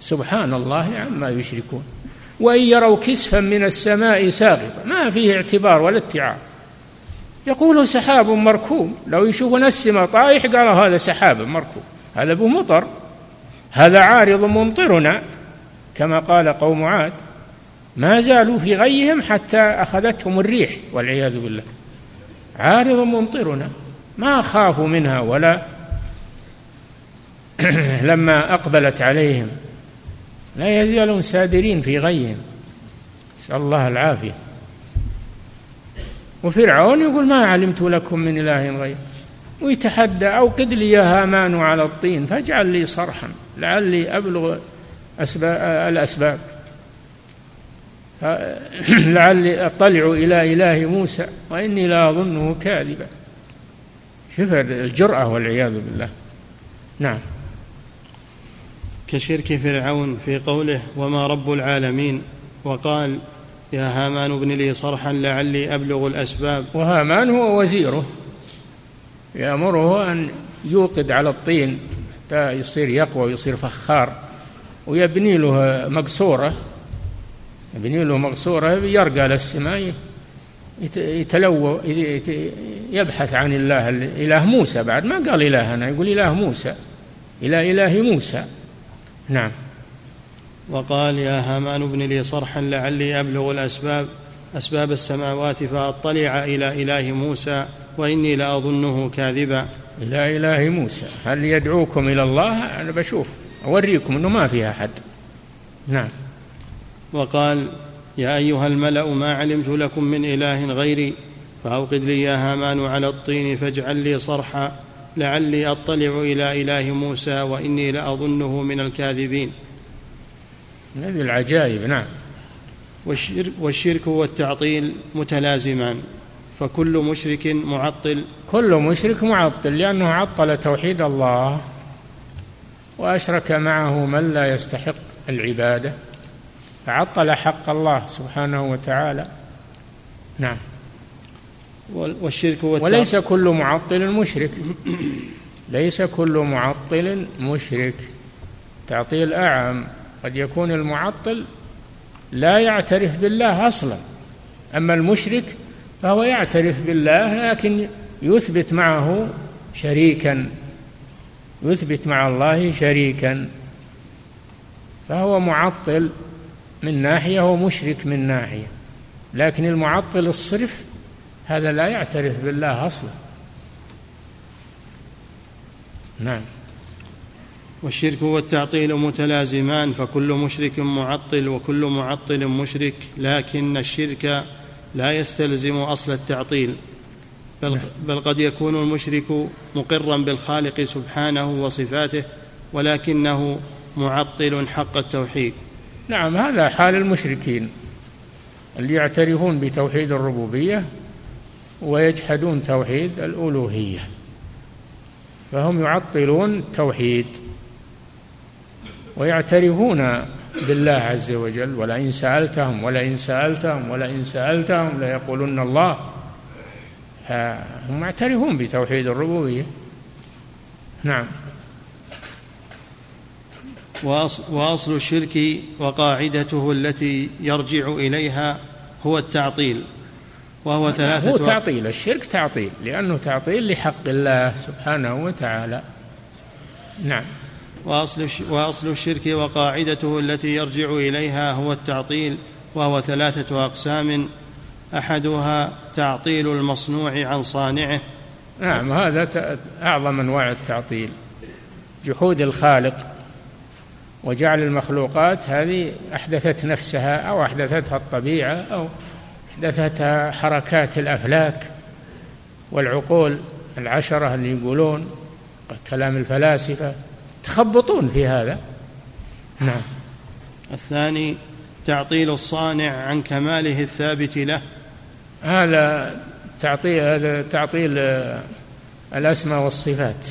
سبحان الله عما يشركون. وإن يروا كسفا من السماء ساقطا ما فيه اعتبار ولا اتعاب، يقول سحاب مركوم، لو يشوفون السماء طايح قالوا هذا سحاب مركوم، هذا بمطر، هذا عارض ممطرنا، كما قال قوم عاد ما زالوا في غيهم حتى أخذتهم الريح والعياذ بالله، عارض ممطرنا، ما خافوا منها ولا لما أقبلت عليهم، لا يزالون سادرين في غيهم، نسأل الله العافية. وفرعون يقول ما علمت لكم من إله غيره، ويتحدى أوقد لي يا هامان على الطين فاجعل لي صرحا لعلي أبلغ الأسباب، لعلي أطلع إلى إله موسى وإني لا أظنه كاذبا. شوف الجرأة والعياذ بالله. نعم. كشرك فرعون في قوله وما رب العالمين، وقال يا هامان ابن لي صرحا لعلي أبلغ الأسباب، وهامان هو وزيره يأمره أن يوقد على الطين حتى يصير يقوى ويصير فخار، ويبني له مقصورة يبني له مقصورة يرقى للسماء يتلو يبحث عن الله، إله موسى، بعد ما قال إلهنا يقول إله موسى، إلى إله موسى. نعم. وقال يا هامان ابن لي صرحا لعلي أبلغ الأسباب، أسباب السماوات فأطلع إلى إله موسى وإني لأظنه كاذبا. إلى إله موسى، هل يدعوكم إلى الله؟ أنا بشوف أوريكم أنه ما فيها حد. نعم. وقال يا أيها الملأ ما علمت لكم من إله غيري فأوقد لي يا هامان على الطين فاجعل لي صرحا لعلي أطلع إلى إله موسى وإني لأظنه من الكاذبين. هذه العجائب. نعم. والشرك, والشرك والتعطيل متلازمان، فكل مشرك معطل كل مشرك معطل لأنه عطل توحيد الله وأشرك معه من لا يستحق العبادة، فعطل حق الله سبحانه وتعالى. نعم. والشرك والتعطيل. وليس كل معطل مشرك، ليس كل معطل مشرك، تعطيل أعم، قد يكون المعطل لا يعترف بالله أصلا، أما المشرك فهو يعترف بالله لكن يثبت معه شريكا، يثبت مع الله شريكا، فهو معطل من ناحية ومشرك من ناحية، لكن المعطل الصرف هذا لا يعترف بالله أصلا. نعم. والشرك والتعطيل متلازمان، فكل مشرك معطل وكل معطل مشرك، لكن الشرك لا يستلزم أصل التعطيل، بل, بل قد يكون المشرك مقرا بالخالق سبحانه وصفاته ولكنه معطل حق التوحيد. نعم. هذا حال المشركين اللي يعترفون بتوحيد الربوبية ويجحدون توحيد الألوهية، فهم يعطلون التوحيد ويعترفون بالله عز وجل، ولئن سألتهم ولئن سألتهم ولئن سألتهم ليقولن الله، هم معترفون بتوحيد الربوبية. نعم. وأصل الشرك وقاعدته التي يرجع إليها هو التعطيل، وهو ثلاثة هو تعطيل، الشرك تعطيل لأنه تعطيل لحق الله سبحانه وتعالى. نعم. وأصل الشرك وقاعدته التي يرجع إليها هو التعطيل، وهو ثلاثة أقسام، أحدها تعطيل المصنوع عن صانعه. نعم. هذا أعظم أنواع التعطيل، جحود الخالق وجعل المخلوقات هذه أحدثت نفسها أو أحدثتها الطبيعة أو أحدثتها حركات الأفلاك والعقول العشرة اللي يقولون كلام الفلاسفة، تخبطون في هذا. نعم. الثاني تعطيل الصانع عن كماله الثابت له، هذا تعطيل, هذا تعطيل الأسماء والصفات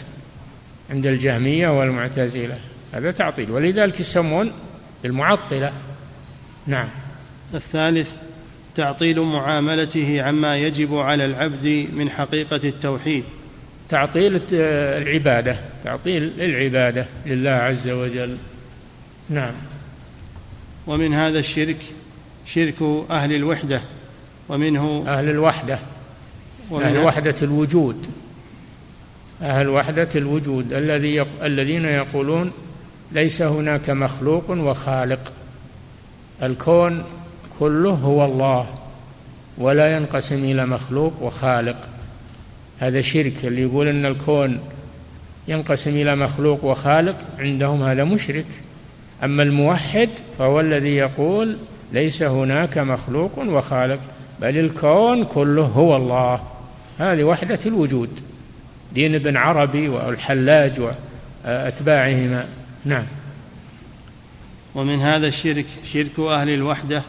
عند الجهمية والمعتزلة، هذا تعطيل، ولذلك يسمون المعطلة. نعم. الثالث تعطيل معاملته عما يجب على العبد من حقيقة التوحيد. تعطيل العبادة، تعطيل العبادة لله عز وجل. نعم. ومن هذا الشرك شرك أهل الوحدة، ومنه أهل الوحدة، أهل وحدة الوجود، أهل وحدة الوجود الذي الذين يقولون ليس هناك مخلوق وخالق، الكون كله هو الله ولا ينقسم إلى مخلوق وخالق. هذا شرك. اللي يقول أن الكون ينقسم إلى مخلوق وخالق عندهم هذا مشرك. أما الموحد فهو الذي يقول ليس هناك مخلوق وخالق، بل الكون كله هو الله. هذه وحدة الوجود، دين ابن عربي والحلاج وأتباعهما. نعم. ومن هذا الشرك شرك أهل الوحدة،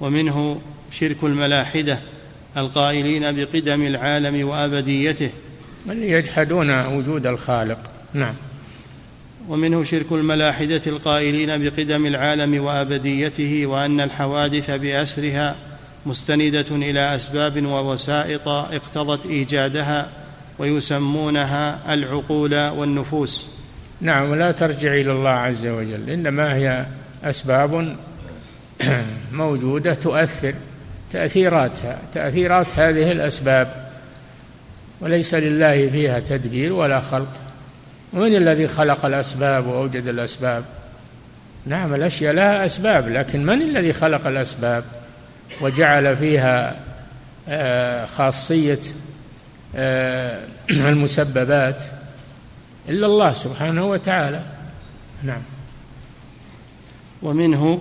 ومنه شرك الملاحدة القائلين بقدم العالم وأبديته، اللي يجحدون وجود الخالق. نعم. ومنه شرك الملاحدة القائلين بقدم العالم وأبديته، وأن الحوادث بأسرها مستندة إلى أسباب ووسائط اقتضت إيجادها، ويسمونها العقول والنفوس. نعم. ولا ترجع إلى الله عز وجل، إنما هي أسباب موجودة تؤثر تأثيراتها، تأثيرات هذه الأسباب، وليس لله فيها تدبير ولا خلق. ومن الذي خلق الأسباب وأوجد الأسباب؟ نعم، الأشياء لها أسباب، لكن من الذي خلق الأسباب وجعل فيها خاصية المسببات إلا الله سبحانه وتعالى. نعم. ومنه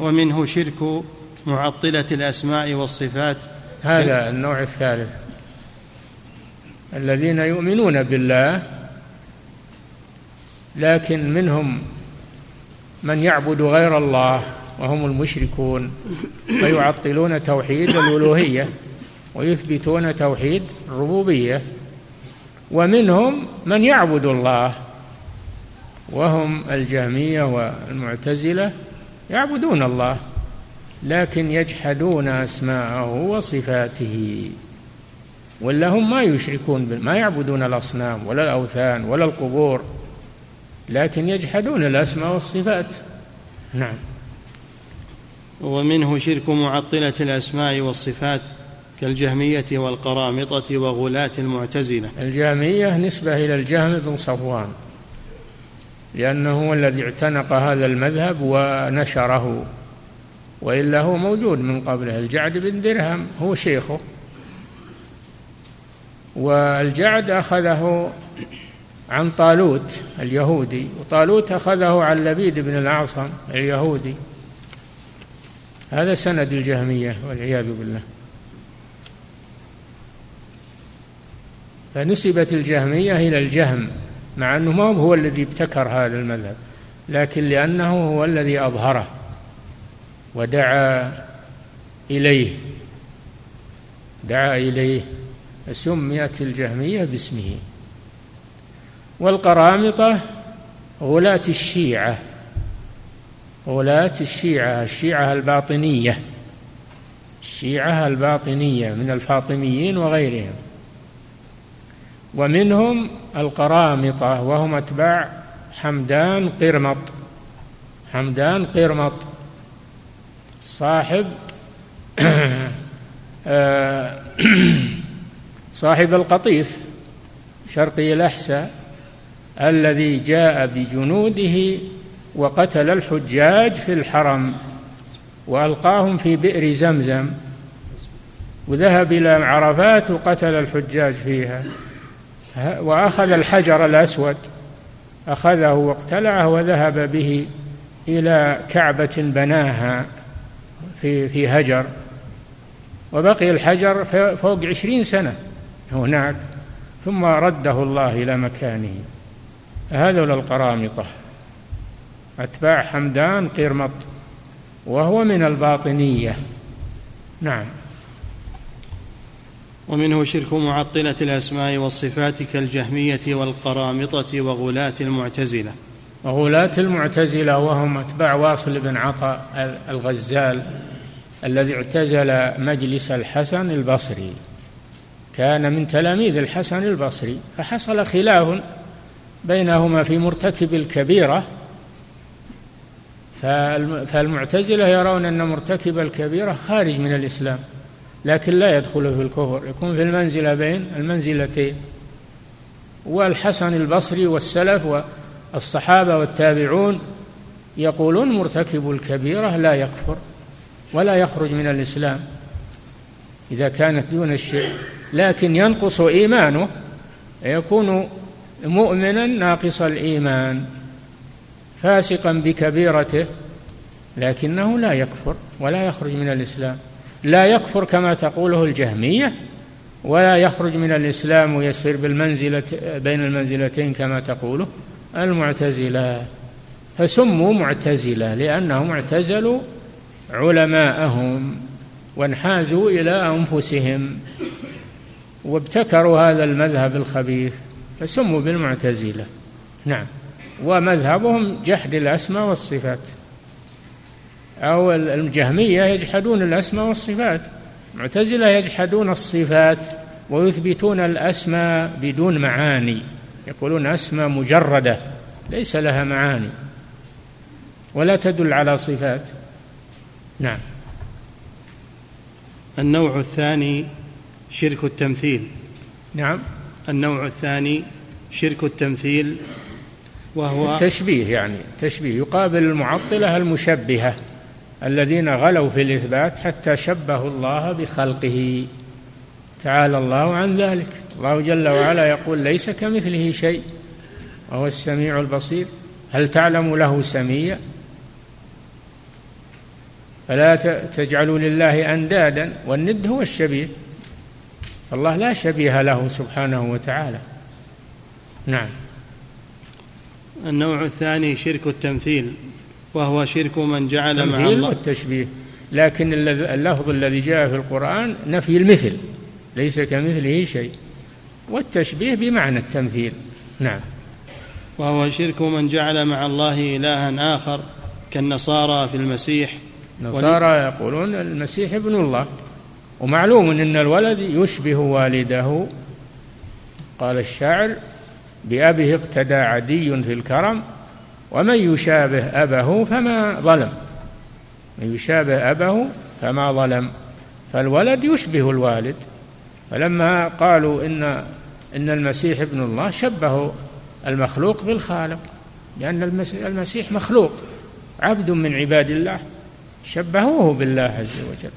ومنه شرك معطلة الأسماء والصفات. هذا النوع الثالث، الذين يؤمنون بالله لكن منهم من يعبد غير الله وهم المشركون، ويعطلون توحيد الألوهية ويثبتون توحيد الربوبية. ومنهم من يعبد الله، وهم الجهمية والمعتزلة يعبدون الله لكن يجحدون أسماءه وصفاته. ولا هم ما يشركون، ما يعبدون الأصنام ولا الأوثان ولا القبور، لكن يجحدون الأسماء والصفات. نعم. ومنه شرك معطلة الأسماء والصفات كالجهمية والقرامطة وغلاة المعتزلة. الجهمية نسبة إلى الجهم بن صفوان، لأنه هو الذي اعتنق هذا المذهب ونشره، وإلا هو موجود من قبله. الجعد بن درهم هو شيخه، والجعد أخذه عن طالوت اليهودي، وطالوت أخذه عن لبيد بن الأعصم اليهودي. هذا سند الجهمية والعياذ بالله. فنسبت الجهمية إلى الجهم، مع أنه ما هو الذي ابتكر هذا المذهب، لكن لأنه هو الذي أظهره ودعا إليه، دعا إليه سميت الجهمية باسمه. والقرامطة غلاة الشيعة، غلاة الشيعة، الشيعة الباطنية، الشيعة الباطنية من الفاطميين وغيرهم. ومنهم القرامطة، وهم أتباع حمدان قرمط، حمدان قرمط صاحب صاحب القطيف شرقي الأحساء، الذي جاء بجنوده وقتل الحجاج في الحرم وألقاهم في بئر زمزم، وذهب إلى عرفات وقتل الحجاج فيها، وأخذ الحجر الأسود، أخذه واقتلعه وذهب به إلى كعبة بناها في في هجر، وبقي الحجر فوق عشرين سنة هناك، ثم رده الله إلى مكانه. هذول القرامطة أتباع حمدان قرمط، وهو من الباطنية. نعم. ومنه شرك معطلة الأسماء والصفات كالجهمية والقرامطة وغلاة المعتزلة. وغلاة المعتزلة وهم أتباع واصل بن عطاء الغزال الذي اعتزل مجلس الحسن البصري، كان من تلاميذ الحسن البصري، فحصل خلاف بينهما في مرتكب الكبيرة، فالمعتزلة يرون أن مرتكب الكبيرة خارج من الإسلام لكن لا يدخل في الكفر، يكون في المنزلة بين المنزلتين، والحسن البصري والسلف والصحابة والتابعون يقولون مرتكب الكبيرة لا يكفر ولا يخرج من الإسلام إذا كانت دون الشرك، لكن ينقص إيمانه يكون مؤمنا ناقص الإيمان فاسقا بكبيرته، لكنه لا يكفر ولا يخرج من الإسلام، لا يكفر كما تقوله الجهمية، ولا يخرج من الإسلام ويصير بالمنزلة بين المنزلتين كما تقوله المعتزلة. فسموا معتزلة لأنهم اعتزلوا علماءهم وانحازوا إلى أنفسهم وابتكروا هذا المذهب الخبيث فسموا بالمعتزلة. نعم، ومذهبهم جحد الأسماء والصفات، أو الجهمية يجحدون الأسماء والصفات، المعتزلة يجحدون الصفات ويثبتون الأسماء بدون معاني، يقولون أسماء مجردة ليس لها معاني ولا تدل على صفات. نعم. النوع الثاني شرك التمثيل. نعم، النوع الثاني شرك التمثيل، وهو التشبيه، يعني تشبيه يقابل المعطلة المشبهة الذين غلوا في الإثبات حتى شبهوا الله بخلقه، تعالى الله عن ذلك. الله جل وعلا يقول ليس كمثله شيء وهو السميع البصير، هل تعلم له سميا فلا تجعلوا لله أندادا، والند هو الشبيه، فالله لا شبيه له سبحانه وتعالى. نعم. النوع الثاني شرك التمثيل، وهو شرك من جعل مع الله والتشبيه، لكن اللفظ الذي جاء في القرآن نفي المثل، ليس كمثله شيء، والتشبيه بمعنى التمثيل. نعم. وهو شرك من جعل مع الله إلها آخر كالنصارى في المسيح. النصارى يقولون المسيح ابن الله، ومعلوم أن الولد يشبه والده، قال الشاعر بأبه اقتدى عدي في الكرم ومن يشابه أبه فما ظلم، من يشابه أبه فما ظلم، فالولد يشبه الوالد، فلما قالوا إن, إن المسيح ابن الله شبهوا المخلوق بالخالق، لأن المسيح مخلوق عبد من عباد الله، شبهوه بالله عز وجل.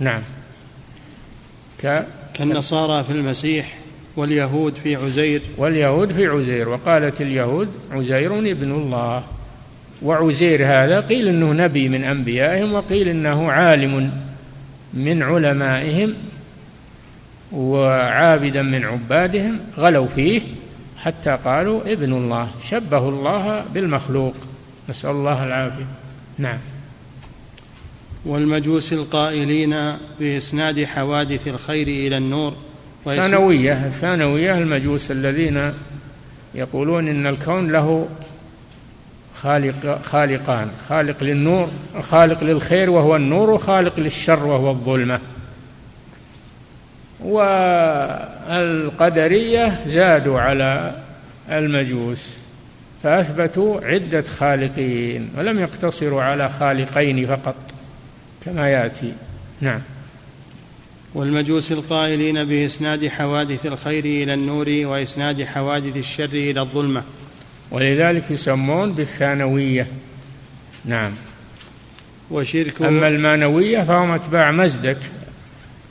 نعم. ك... كالنصارى في المسيح واليهود في عزير. واليهود في عزير، وقالت اليهود عزير ابن الله، وعزير هذا قيل أنه نبي من أنبيائهم، وقيل أنه عالم من علمائهم وعابدا من عبادهم، غلوا فيه حتى قالوا ابن الله، شبهوا الله بالمخلوق، نسأل الله العافية. نعم. والمجوس القائلين بإسناد حوادث الخير إلى النور. ثانوية ثانوية المجوس الذين يقولون إن الكون له خالق، خالقان، خالق للنور، خالق للخير وهو النور، وخالق للشر وهو الظلمة. والقدرية زادوا على المجوس فأثبتوا عدة خالقين ولم يقتصروا على خالقين فقط كما يأتي. نعم. والمجوس القائلين بإسناد حوادث الخير إلى النور وإسناد حوادث الشر إلى الظلمة، ولذلك يسمون بالثانوية. نعم. وشرك. أما المانوية فهم أتباع مزدك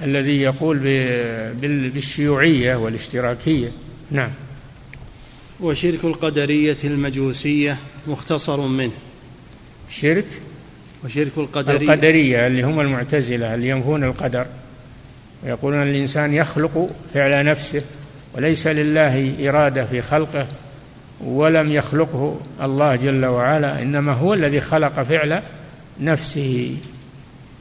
الذي يقول بالشيوعية والاشتراكية. نعم. وشرك القدرية المجوسية مختصر منه. شرك وشرك القدرية, القدرية اللي هم المعتزلة اللي ينفون القدر ويقولون الإنسان يخلق فعل نفسه وليس لله إرادة في خلقه، ولم يخلقه الله جل وعلا، إنما هو الذي خلق فعل نفسه،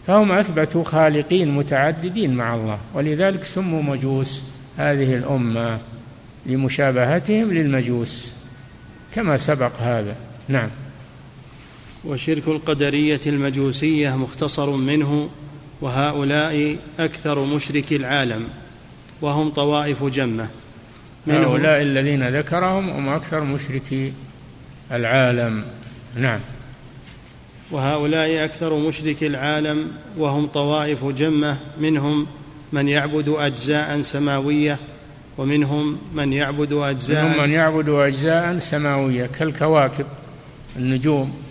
فهم أثبتوا خالقين متعددين مع الله، ولذلك سموا مجوس هذه الأمة لمشابهتهم للمجوس. كما سبق هذا. نعم. وشرك القدرية المجوسية مختصر منه، وهؤلاء أكثر مشركي العالم، وهم طوائف جمة. هؤلاء الذين ذكرهم هم أكثر مشركي العالم. نعم. وهؤلاء أكثر مشركي العالم وهم طوائف جمة، منهم من يعبد أجزاء سماوية، ومنهم من يعبد أجزاء منهم من يعبد أجزاء سماوية كالكواكب النجوم.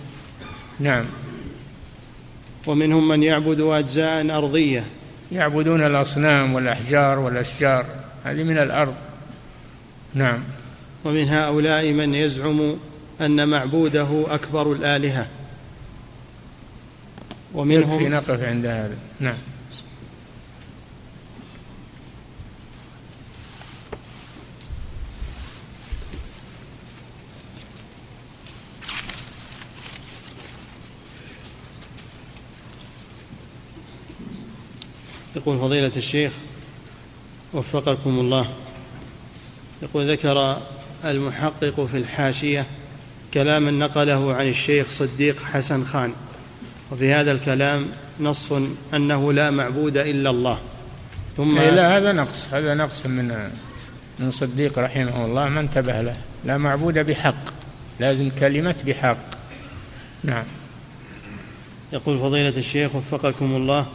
نعم. ومنهم من يعبد أجزاء أرضية، يعبدون الأصنام والأحجار والأشجار هذه من الأرض. نعم. ومن هؤلاء من يزعم أن معبوده أكبر الآلهة، ومنهم يكفي نقف عند هذا. نعم. يقول فضيلة الشيخ وفقكم الله، يقول ذكر المحقق في الحاشية كلاما نقله عن الشيخ صديق حسن خان، وفي هذا الكلام نص أنه لا معبود إلا الله، ثم إلى هذا نقص، هذا نقص من من صديق رحمه الله ما انتبه له. لا معبود بحق، لازم كلمة بحق. نعم. يقول فضيلة الشيخ وفقكم الله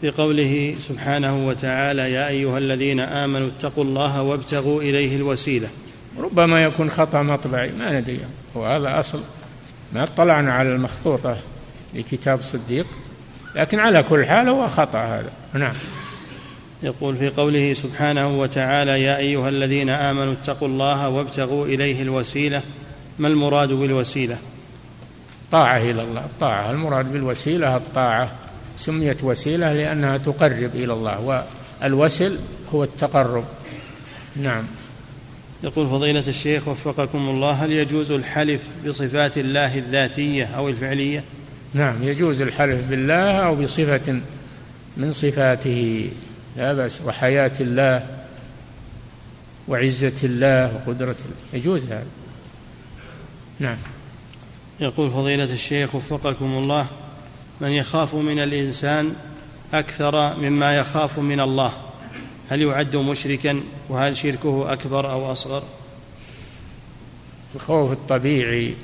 في قوله سبحانه وتعالى يا أيها الذين آمنوا اتقوا الله وابتغوا إليه الوسيلة، ربما يكون خطأ مطبعي ما ندري، وهذا أصل ما اطلعنا على المخطوطة لكتاب صديق، لكن على كل حال هو خطأ هذا. نعم. يقول في قوله سبحانه وتعالى يا أيها الذين آمنوا اتقوا الله وابتغوا إليه الوسيلة، ما المراد بالوسيلة؟ طاعة إلى الله، الطاعة. المراد بالوسيلة الطاعة، سميت وسيلة لأنها تقرب إلى الله، والوسل هو التقرب. نعم. يقول فضيلة الشيخ وفقكم الله، هل يجوز الحلف بصفات الله الذاتية أو الفعلية؟ نعم، يجوز الحلف بالله أو بصفة من صفاته، لا بأس. وحياة الله وعزة الله وقدرة الله، يجوز هذا. نعم. يقول فضيلة الشيخ وفقكم الله، من يخاف من الإنسان أكثر مما يخاف من الله هل يعد مشركا؟ وهل شركه أكبر أو أصغر؟ الخوف الطبيعي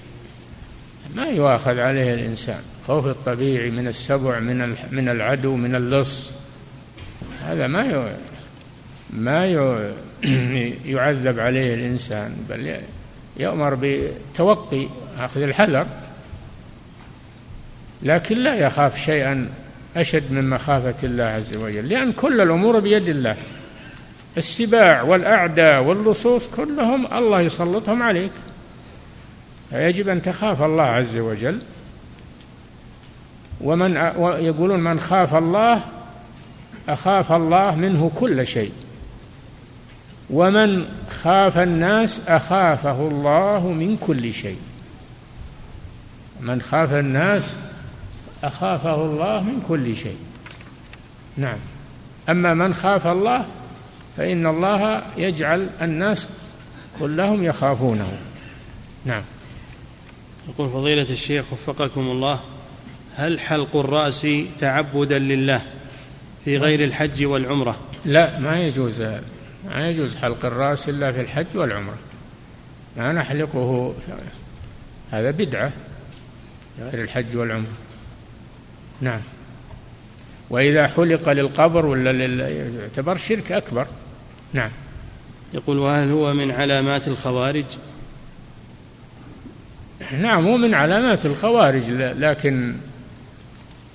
ما يؤاخذ عليه الإنسان، خوف الطبيعي من السبع، من من العدو، من اللص، هذا ما ما يعذب عليه الإنسان، بل يؤمر بتوقي أخذ الحذر، لكن لا يخاف شيئا أشد من مخافة الله عز وجل، لأن كل الأمور بيد الله. السباع والأعداء واللصوص كلهم الله يسلطهم عليك، فيجب أن تخاف الله عز وجل. ومن يقولون من خاف الله أخاف الله منه كل شيء، ومن خاف الناس أخافه الله من كل شيء، من خاف الناس أخافه الله من كل شيء. نعم. أما من خاف الله فإن الله يجعل الناس كلهم يخافونه. نعم. يقول فضيلة الشيخ وفقكم الله، هل حلق الرأس تعبدا لله في غير الحج والعمرة؟ لا، ما يجوز هذا، ما يجوز حلق الرأس إلا في الحج والعمرة، ما نحلقه هذا بدعة غير الحج والعمرة. نعم. وإذا حلق للقبر ولا لل... يعتبر شرك أكبر. نعم. يقول وهل هو من علامات الخوارج؟ نعم، هو من علامات الخوارج، لكن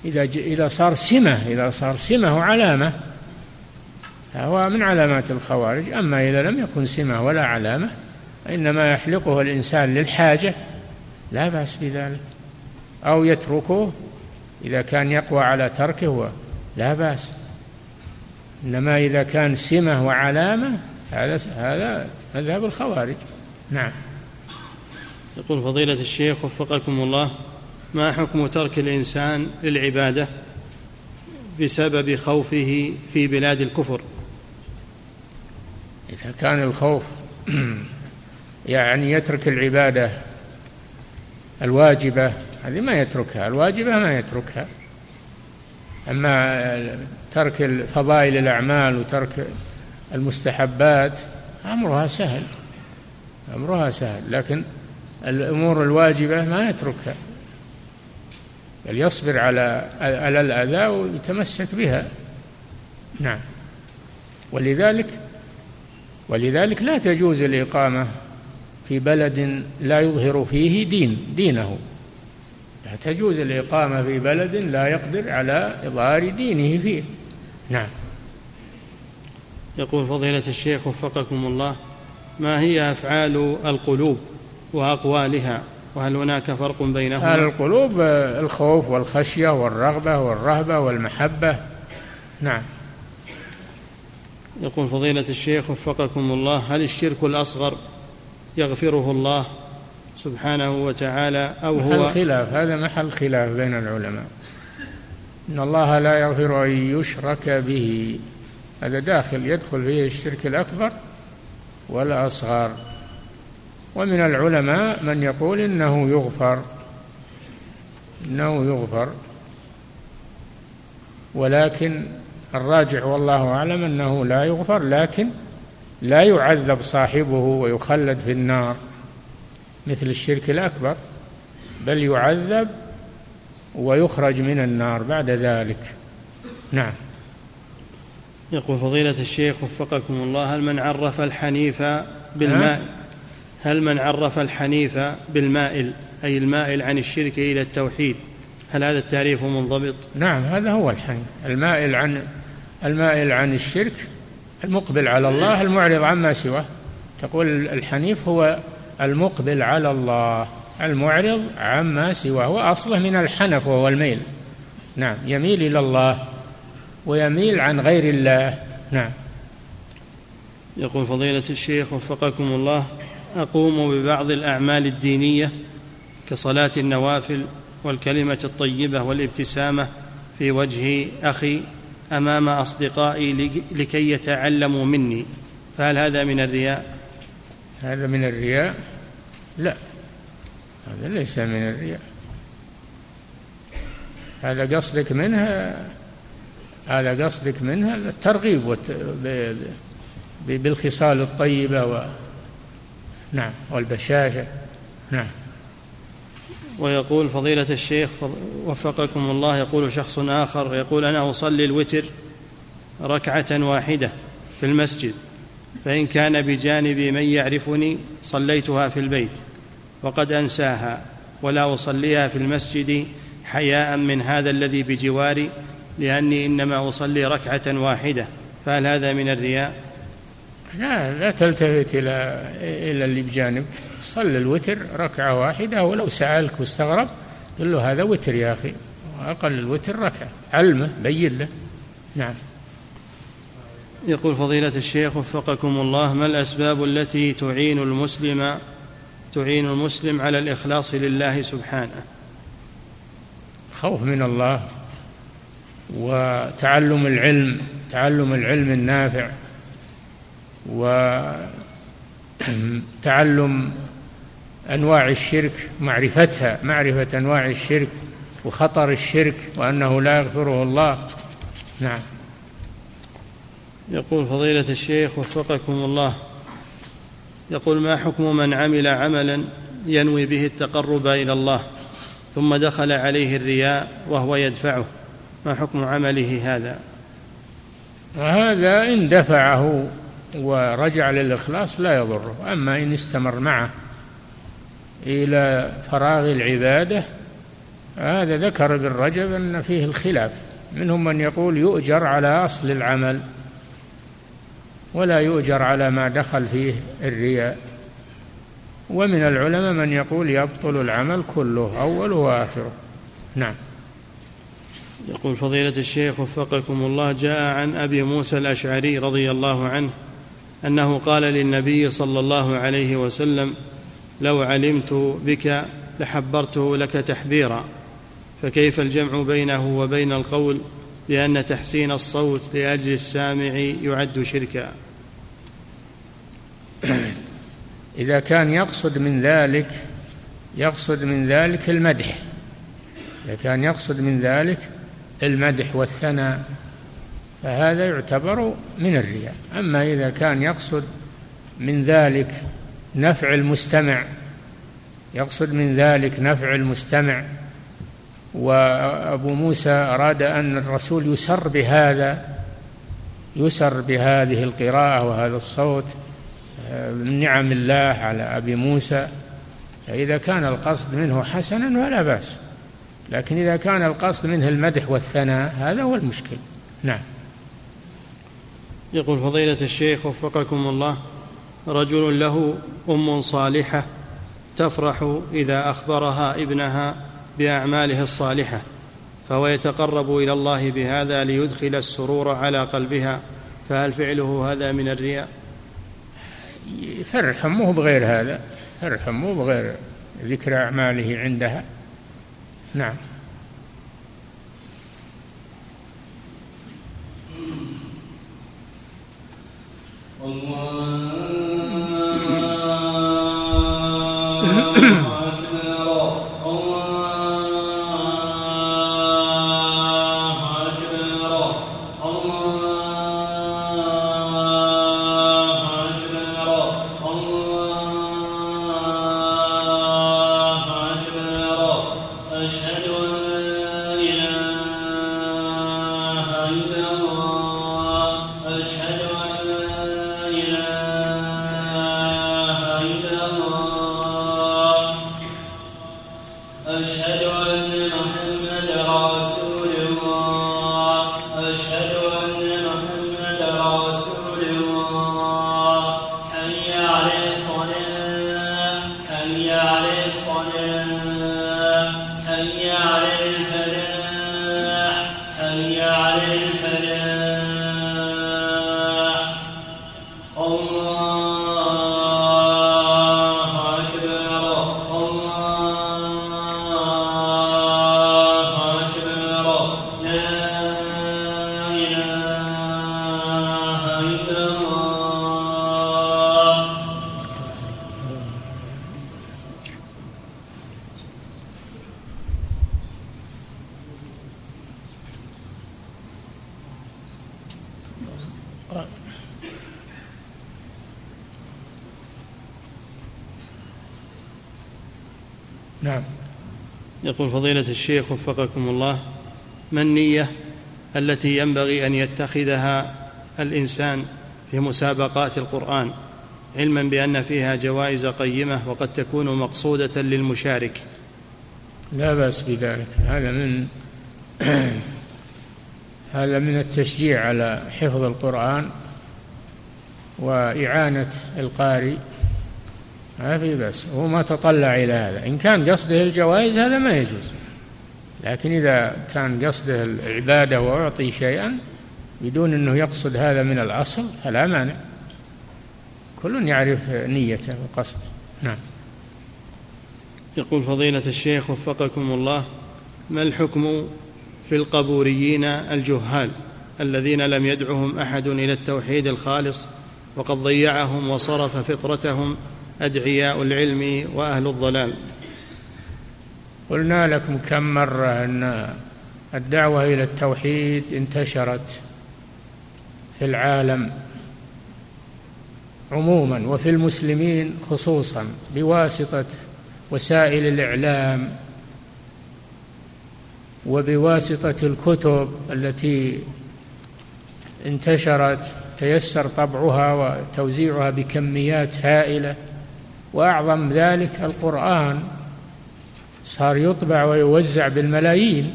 إذا ج... إذا صار سمة، إذا صار سمة وعلامة فهو من علامات الخوارج. أما إذا لم يكن سمة ولا علامة، إنما يحلقه الإنسان للحاجة، لا بأس بذلك، أو يتركه إذا كان يقوى على تركه، لا بأس. إنما إذا كان سمة وعلامة هذا هذا مذهب الخوارج. نعم. يقول فضيلة الشيخ وفقكم الله، ما حكم ترك الإنسان للعبادة بسبب خوفه في بلاد الكفر؟ إذا كان الخوف يعني يترك العبادة الواجبة، هذه ما يتركها، الواجبة ما يتركها. أما ترك فضائل الأعمال وترك المستحبات أمرها سهل، أمرها سهل، لكن الأمور الواجبة ما يتركها، بل يصبر على على الأذى ويتمسك بها. نعم. ولذلك ولذلك لا تجوز الإقامة في بلد لا يظهر فيه دين دينه لا تجوز الإقامة في بلد لا يقدر على إظهار دينه فيه. نعم. يقول فضيلة الشيخ وفقكم الله، ما هي أفعال القلوب وأقوالها، وهل هناك فرق بينهما؟ القلوب الخوف والخشية والرغبة والرهبة والمحبة. نعم. يقول فضيلة الشيخ وفقكم الله، هل الشرك الأصغر يغفره الله سبحانه وتعالى أو هو محل خلاف؟ هذا محل خلاف بين العلماء. إن الله لا يغفر أن يشرك به، هذا داخل يدخل فيه الشرك الأكبر والأصغر. ومن العلماء من يقول إنه يغفر إنه يغفر ولكن الراجح والله أعلم أنه لا يغفر، لكن لا يعذب صاحبه ويخلد في النار مثل الشرك الأكبر، بل يعذب ويخرج من النار بعد ذلك. نعم. يقول فضيلة الشيخ وفقكم الله، هل من عرف الحنيف بالماء هل من عرف الحنيف بالمائل أي المائل عن الشرك إلى التوحيد، هل هذا التعريف منضبط؟ نعم، هذا هو الحنيف، المائل عن المائل عن الشرك، المقبل على الله، المعرض عما سواه. تقول الحنيف هو المقبل على الله المعرض عما سواه، وأصله من الحنف وهو الميل. نعم، يميل إلى الله ويميل عن غير الله. نعم. يقول فضيلة الشيخ وفقكم الله، أقوم ببعض الأعمال الدينية كصلاة النوافل والكلمة الطيبة والابتسامة في وجه أخي أمام أصدقائي لكي يتعلموا مني، فهل هذا من الرياء؟ هذا من الرياء؟ لا، هذا ليس من الرياء. هذا قصدك منها هذا قصدك منها الترغيب بالخصال الطيبة و... نعم، والبشاشة. نعم. ويقول فضيلة الشيخ وفقكم الله، يقول شخص آخر، يقول أنا أصلي الوتر ركعة واحدة في المسجد، فإن كان بجانبي من يعرفني صليتها في البيت وقد أنساها، ولا أصليها في المسجد حياء من هذا الذي بجواري لأني إنما أصلي ركعة واحدة، فهل هذا من الرياء؟ لا، لا تلتفت إلى إلى اللي بجانبك، صلي الوتر ركعة واحدة، ولو سألك واستغرب قل له هذا وتر يا أخي، أقل الوتر ركعة، علمه، بين له. نعم. يقول فضيلة الشيخ وفقكم الله، ما الأسباب التي تعين المسلم تعين المسلم على الإخلاص لله سبحانه؟ خوف من الله، وتعلم العلم تعلم العلم النافع، وتعلم أنواع الشرك، معرفتها معرفة أنواع الشرك وخطر الشرك وأنه لا يغفره الله. نعم. يقول فضيلة الشيخ وفقكم الله، يقول ما حكم من عمل عملا ينوي به التقرب إلى الله ثم دخل عليه الرياء وهو يدفعه، ما حكم عمله هذا؟ هذا إن دفعه ورجع للإخلاص لا يضره، أما إن استمر معه إلى فراغ العبادة، هذا ذكر ابن رجب أن فيه الخلاف، منهم من يقول يؤجر على أصل العمل ولا يؤجر على ما دخل فيه الرياء، ومن العلماء من يقول يبطل العمل كله أوله وآخره. نعم. يقول فضيلة الشيخ وفقكم الله، جاء عن أبي موسى الأشعري رضي الله عنه أنه قال للنبي صلى الله عليه وسلم لو علمت بك لحبرته لك تحبيرا، فكيف الجمع بينه وبين القول لأن تحسين الصوت لأجل السامع يعد شركا؟ إذا كان يقصد من ذلك يقصد من ذلك المدح، إذا كان يقصد من ذلك المدح والثناء فهذا يعتبر من الرياء. أما إذا كان يقصد من ذلك نفع المستمع، يقصد من ذلك نفع المستمع، وأبو موسى أراد أن الرسول يسر بهذا، يسر بهذه القراءة وهذا الصوت من نعم الله على أبي موسى، فإذا كان القصد منه حسنا فلا بأس، لكن إذا كان القصد منه المدح والثناء هذا هو المشكل. نعم. يقول فضيلة الشيخ وفقكم الله: رجل له أم صالحة تفرح إذا أخبرها ابنها بأعماله الصالحة، فهو يتقرب إلى الله بهذا ليدخل السرور على قلبها، فهل فعله هذا من الرياء؟ فرح أمه بغير هذا، فرح أمه بغير ذكر أعماله عندها. نعم. نعم. يقول فضيلة الشيخ وفقكم الله: ما النية التي ينبغي أن يتخذها الإنسان في مسابقات القرآن، علما بأن فيها جوائز قيمة وقد تكون مقصودة للمشارك؟ لا بأس بذلك، هذا من هذا من التشجيع على حفظ القرآن وإعانة القارئ، ما في بأس، هو ما تطلع إلى هذا. إن كان قصده الجوائز هذا ما يجوز، لكن إذا كان قصده العبادة وأعطي شيئا بدون أنه يقصد هذا من الأصل فلا مانع، كل يعرف نيته وقصده. نعم. يقول فضيلة الشيخ وفقكم الله: ما الحكم في القبوريين الجهال الذين لم يدعهم أحد إلى التوحيد الخالص وقد ضيعهم وصرف فطرتهم أدعياء العلم وأهل الضلال؟ قلنا لكم كم مرة أن الدعوة إلى التوحيد انتشرت في العالم عموما وفي المسلمين خصوصا بواسطة وسائل الإعلام وبواسطة الكتب التي انتشرت، تيسر طبعها وتوزيعها بكميات هائلة، وأعظم ذلك القرآن صار يطبع ويوزع بالملايين.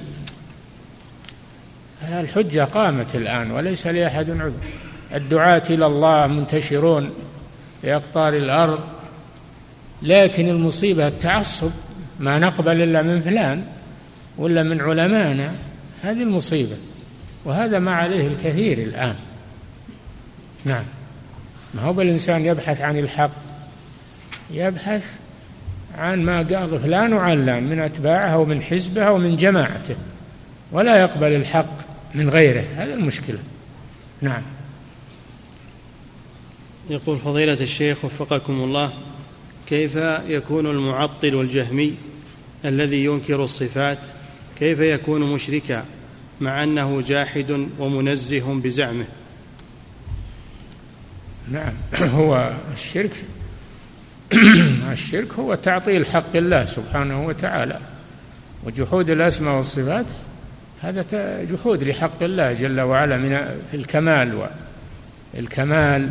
الحجة قامت الآن وليس لأحد عذر، الدعاة إلى الله منتشرون في أقطار الأرض، لكن المصيبة التعصب، ما نقبل إلا من فلان ولا من علمانا، هذه المصيبة، وهذا ما عليه الكثير الآن. نعم. ما هو بالإنسان يبحث عن الحق، يبحث عن ما قال فلان وعلان من أتباعه ومن حزبه ومن جماعته، ولا يقبل الحق من غيره، هذا المشكلة. نعم. يقول فضيلة الشيخ وفقكم الله: كيف يكون المعطل والجهمي الذي ينكر الصفات كيف يكون مشركا مع أنه جاحد ومنزه بزعمه؟ نعم، هو الشرك الشرك هو تعطيل حق الله سبحانه وتعالى، وجحود الأسماء والصفات هذا جحود لحق الله جل وعلا من الكمال والكمال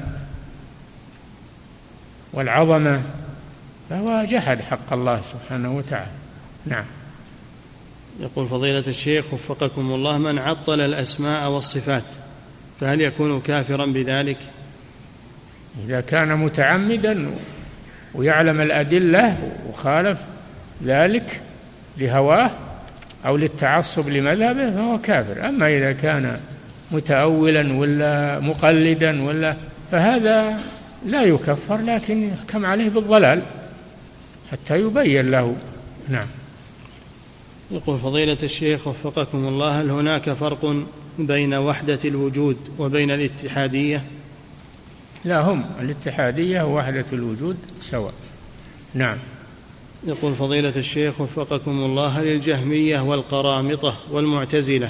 والعظمة، فهو جحد حق الله سبحانه وتعالى. نعم. يقول فضيلة الشيخ وفقكم الله، من عطل الأسماء والصفات فهل يكون كافرا بذلك؟ إذا كان متعمدا ويعلم الأدلة وخالف ذلك لهواه أو للتعصب لمذهبه فهو كافر. أما إذا كان متأولا ولا مقلدا ولا فهذا لا يكفر، لكن يحكم عليه بالضلال حتى يبين له. نعم. يقول فضيلة الشيخ وفقكم الله، هل هناك فرق بين وحدة الوجود وبين الاتحادية؟ لا، هم الاتحادية ووحدة الوجود سواء. نعم. يقول فضيلة الشيخ وفقكم الله، هل الجهمية والقرامطة والمعتزلة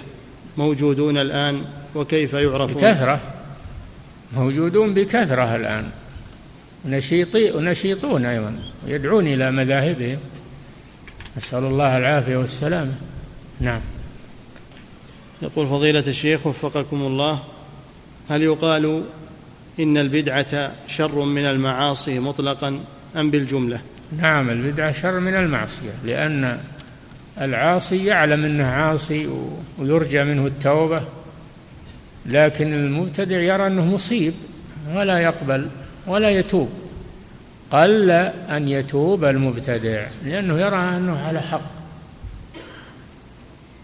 موجودون الآن وكيف يعرفون؟ بكثرة، موجودون بكثرة الآن، ونشيطون أيضا، يدعون إلى مذاهبهم، نسأل الله العافية والسلامة. نعم. يقول فضيلة الشيخ وفقكم الله، هل يقال إن البدعة شر من المعاصي مطلقا أم بالجملة؟ نعم، البدعة شر من المعصية، لأن العاصي يعلم أنه عاصي ويرجى منه التوبة، لكن المبتدع يرى أنه مصيب ولا يقبل ولا يتوب. قل أن يتوب المبتدع لأنه يرى أنه على حق،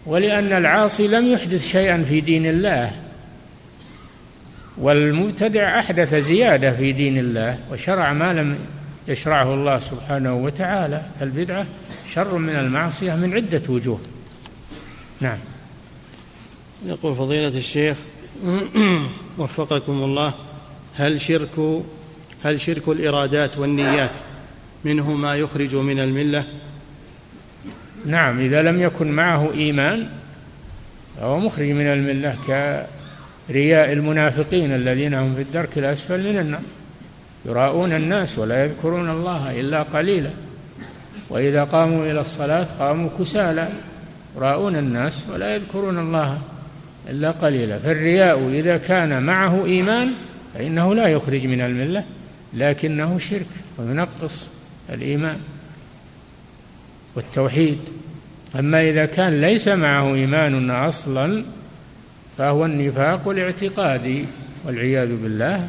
ولأن العاصي لم يحدث شيئا في دين الله، والمبتدع أحدث زيادة في دين الله وشرع ما لم يشرعه الله سبحانه وتعالى. البدعة شر من المعصية من عدة وجوه. نعم. يقول فضيلة الشيخ وفقكم الله، هل شرك هل شرك الإرادات والنيات منه ما يخرج من الملة؟ نعم، إذا لم يكن معه إيمان فهو مخرج من الملة، كرياء المنافقين الذين هم في الدرك الأسفل من النار، يراؤون الناس ولا يذكرون الله إلا قليلا، وإذا قاموا إلى الصلاة قاموا كسالى، يراؤون الناس ولا يذكرون الله إلا قليلا. فالرياء إذا كان معه إيمان فإنه لا يخرج من الملة، لكنه شرك وينقص الإيمان والتوحيد. أما إذا كان ليس معه إيمان أصلا فهو النفاق الاعتقادي والعياذ بالله،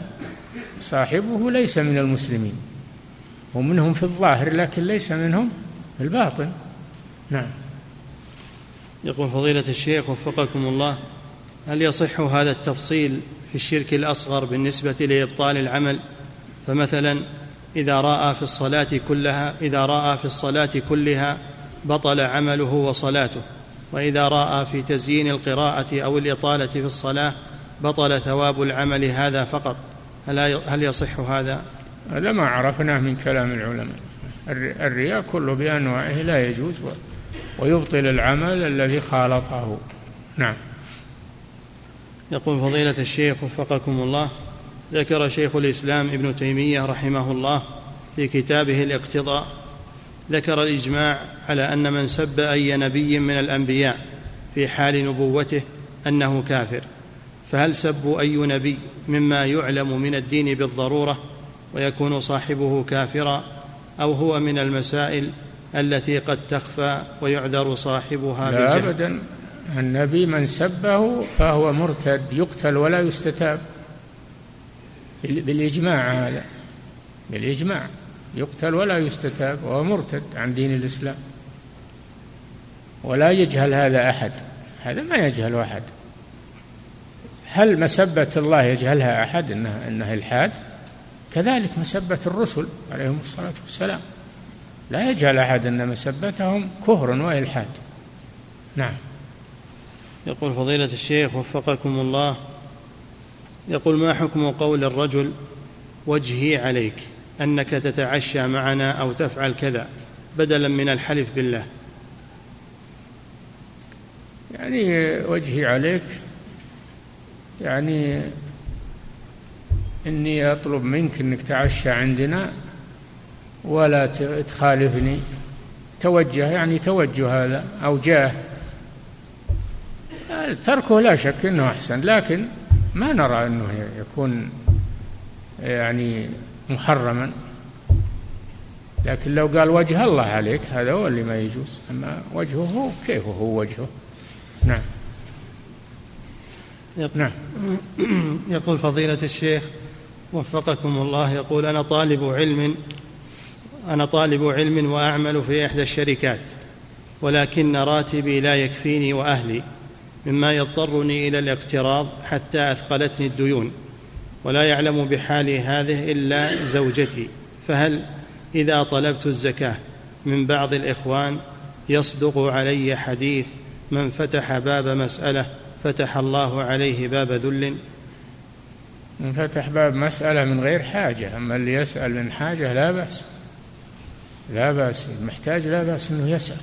صاحبه ليس من المسلمين، ومنهم في الظاهر لكن ليس منهم في الباطن. نعم. يقول فضيلة الشيخ وفقكم الله، هل يصح هذا التفصيل في الشرك الأصغر بالنسبة لإبطال العمل؟ فمثلا إذا رأى في الصلاة كلها إذا رأى في الصلاة كلها بطل عمله وصلاته، وإذا رأى في تزيين القراءة أو الإطالة في الصلاة بطل ثواب العمل هذا فقط، هل يصح هذا؟ هذا ما عرفناه من كلام العلماء. الرياء كله بأنواعه لا يجوز، ويبطل العمل الذي خالطه. نعم. يقول فضيلة الشيخ وفقكم الله، ذكر شيخ الإسلام ابن تيمية رحمه الله في كتابه الاقتضاء، ذكر الإجماع على أن من سب أي نبي من الأنبياء في حال نبوته أنه كافر، فهل سب أي نبي مما يعلم من الدين بالضرورة ويكون صاحبه كافرا، أو هو من المسائل التي قد تخفى ويعذر صاحبها بالجهل؟ لا أبدا، النبي من سبه فهو مرتد يقتل ولا يستتاب بالإجماع، هذا بالإجماع يقتل ولا يستتاب وهو مرتد عن دين الإسلام، ولا يجهل هذا أحد، هذا ما يجهل أحد. هل مسبة الله يجهلها أحد إنها, إنها الحاد؟ كذلك مسبة الرسل عليهم الصلاة والسلام لا يجهل أحد أن مسبتهم كهر وإلحاد. نعم. يقول فضيلة الشيخ وفقكم الله، يقول ما حكم قول الرجل وجهي عليك أنك تتعشى معنا أو تفعل كذا بدلا من الحلف بالله. يعني وجهي عليك يعني إني أطلب منك أنك تعشى عندنا ولا تخالفني. توجه يعني توجه هذا أو جاه تركه لا شك أنه أحسن، لكن ما نرى أنه يكون يعني محرما. لكن لو قال وجه الله عليك هذا هو اللي ما يجوز، أما وجهه كيف هو وجهه. نعم. نعم. يقول فضيلة الشيخ وفقكم الله، يقول أنا طالب علم أنا طالب علم وأعمل في إحدى الشركات، ولكن راتبي لا يكفيني وأهلي، مما يضطرني إلى الاقتراض حتى أثقلتني الديون، ولا يعلم بحالي هذه إلا زوجتي، فهل إذا طلبت الزكاة من بعض الإخوان يصدق علي حديث من فتح باب مسألة فتح الله عليه باب ذل؟ من فتح باب مسألة من غير حاجة، أما اللي يسأل من حاجة لا بأس، لا بأس المحتاج لا بأس أنه يسأل،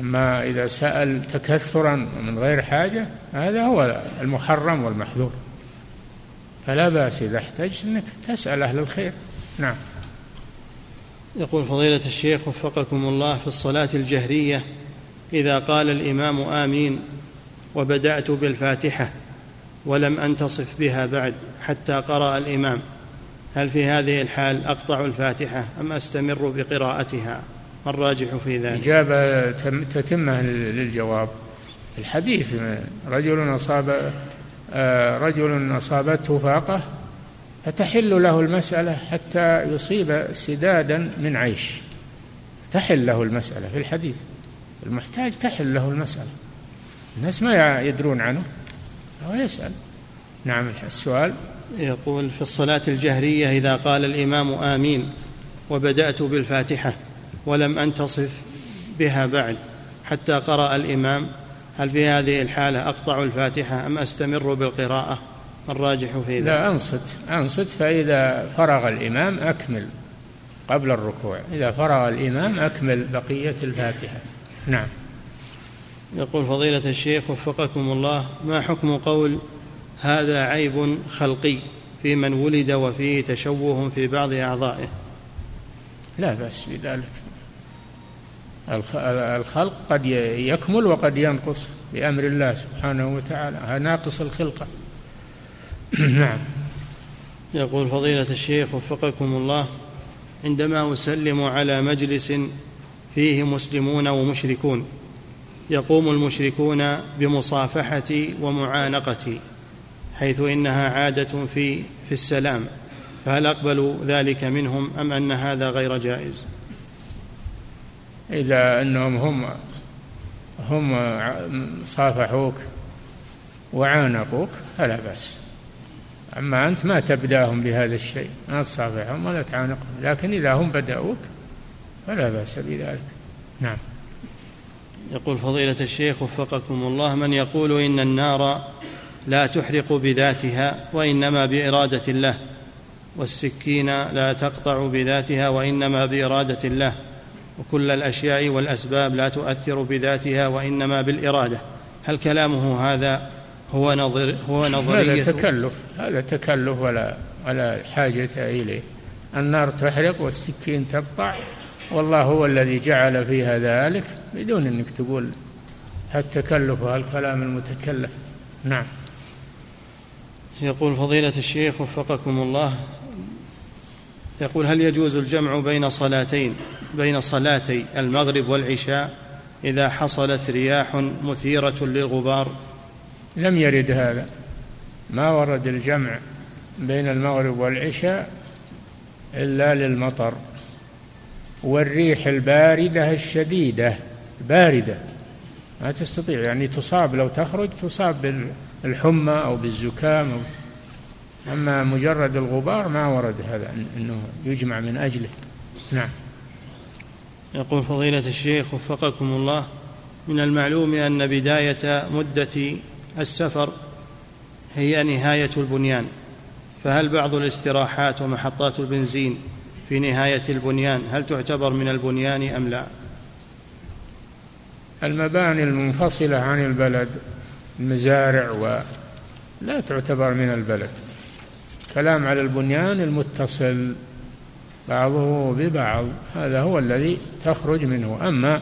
أما إذا سأل تكثرا من غير حاجة هذا هو المحرم والمحذور، فلا بأس إذا احتجت أنك تسأل أهل الخير. نعم. يقول فضيلة الشيخ وفقكم الله، في الصلاة الجهرية إذا قال الإمام آمين وبدأت بالفاتحة ولم أنتصف بها بعد حتى قرأ الإمام، هل في هذه الحال أقطع الفاتحة أم أستمر بقراءتها؟ ما الراجح في ذلك؟ إجابة تتمة للجواب. الحديث رجل أصاب رجل أصابته فاقة فتحل له المسألة حتى يصيب سدادا من عيش، تحل له المسألة في الحديث، المحتاج تحل له المسألة، الناس ما يدرون عنه هو يسأل. نعم. السؤال يقول في الصلاة الجهرية إذا قال الإمام آمين وبدأت بالفاتحة ولم أنتصف بها بعد حتى قرأ الإمام، هل في هذه الحالة أقطع الفاتحة أم أستمر بالقراءة؟ الراجح في ذلك لا أنصت أنصت فإذا فرغ الإمام أكمل قبل الركوع، إذا فرغ الإمام أكمل بقية الفاتحة. نعم. يقول فضيلة الشيخ وفقكم الله، ما حكم قول هذا عيب خلقي في من ولد وفيه تشوه في بعض أعضائه؟ لا بأس بذلك، الخلق قد يكمل وقد ينقص بأمر الله سبحانه وتعالى، ناقص الخلقة. نعم. يقول فضيلة الشيخ وفقكم الله، عندما أسلم على مجلس فيه مسلمون ومشركون يقوم المشركون بمصافحتي ومعانقتي حيث إنها عادة في في السلام، فهل أقبل ذلك منهم أم أن هذا غير جائز؟ إذا أنهم هم هم صافحوك وعانقوك فلا بأس، أما أنت ما تبدأهم بهذا الشيء، ما تصافحهم ولا تعانقهم، لكن إذا هم بدأوك فلا بأس بذلك. نعم. يقول فضيلة الشيخ وفقكم الله، من يقول إن النار لا تحرق بذاتها وإنما بإرادة الله، والسكين لا تقطع بذاتها وإنما بإرادة الله، وكل الأشياء والأسباب لا تؤثر بذاتها وإنما بالإرادة، هل كلامه هذا هو نظر هو نظرية؟ هذا تكلف، هذا تكلف ولا ولا حاجة إليه. النار تحرق والسكين تقطع، والله هو الذي جعل فيها ذلك، بدون أنك تقول هالتكلف وهالكلام المتكلف. نعم. يقول فضيلة الشيخ وفقكم الله، يقول هل يجوز الجمع بين صلاتين بين صلاتي المغرب والعشاء إذا حصلت رياح مثيرة للغبار؟ لم يرد هذا، ما ورد الجمع بين المغرب والعشاء إلا للمطر والريح الباردة الشديدة، باردة ما تستطيع يعني تصاب، لو تخرج تصاب بالحمى أو بالزكام، أما مجرد الغبار ما ورد هذا أنه يجمع من أجله. نعم. يقول فضيلة الشيخ وفقكم الله، من المعلوم أن بداية مدة السفر هي نهاية البنيان، فهل بعض الاستراحات ومحطات البنزين في نهاية البنيان هل تعتبر من البنيان أم لا؟ المباني المنفصلة عن البلد المزارع و... لا تعتبر من البلد. كلام على البنيان المتصل بعضه ببعض هذا هو الذي تخرج منه. أما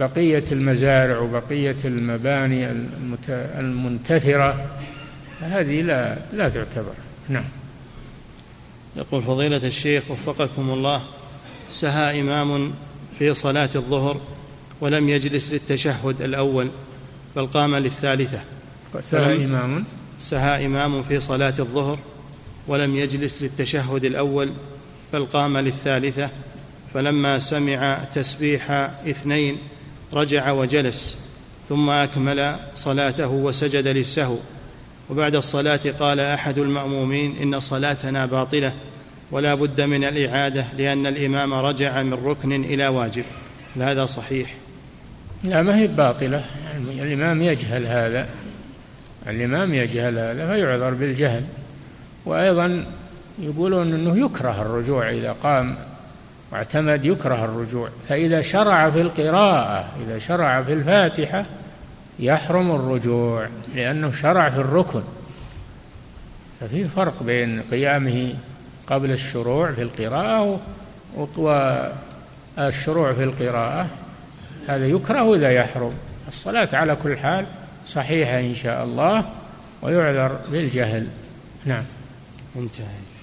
بقية المزارع وبقية المباني المنتثرة هذه لا لا تعتبر. نعم. يقول فضيلة الشيخ وفقكم الله، سهى إمام في صلاة الظهر ولم يجلس للتشهد الأول بل قام للثالثة. سهى إمام سهى إمام في صلاة الظهر ولم يجلس للتشهد الأول بل قام للثالثة، فلما سمع تسبيح اثنين رجع وجلس ثم أكمل صلاته وسجد للسهو، وبعد الصلاة قال أحد المأمومين إن صلاتنا باطلة ولا بد من الإعادة لأن الإمام رجع من ركن إلى واجب، هذا صحيح؟ لا، ما هي باطلة، الإمام يجهل هذا الإمام يجهل هذا فيعذر بالجهل. وأيضا يقولون أنه يكره الرجوع إذا قام واعتمد، يكره الرجوع، فإذا شرع في القراءة إذا شرع في الفاتحة يحرم الرجوع لأنه شرع في الركن. ففي فرق بين قيامه قبل الشروع في القراءة والشروع في القراءة، هذا يكره وإذا يحرم. الصلاة على كل حال صحيحة إن شاء الله ويعذر بالجهل. نعم، انتهى.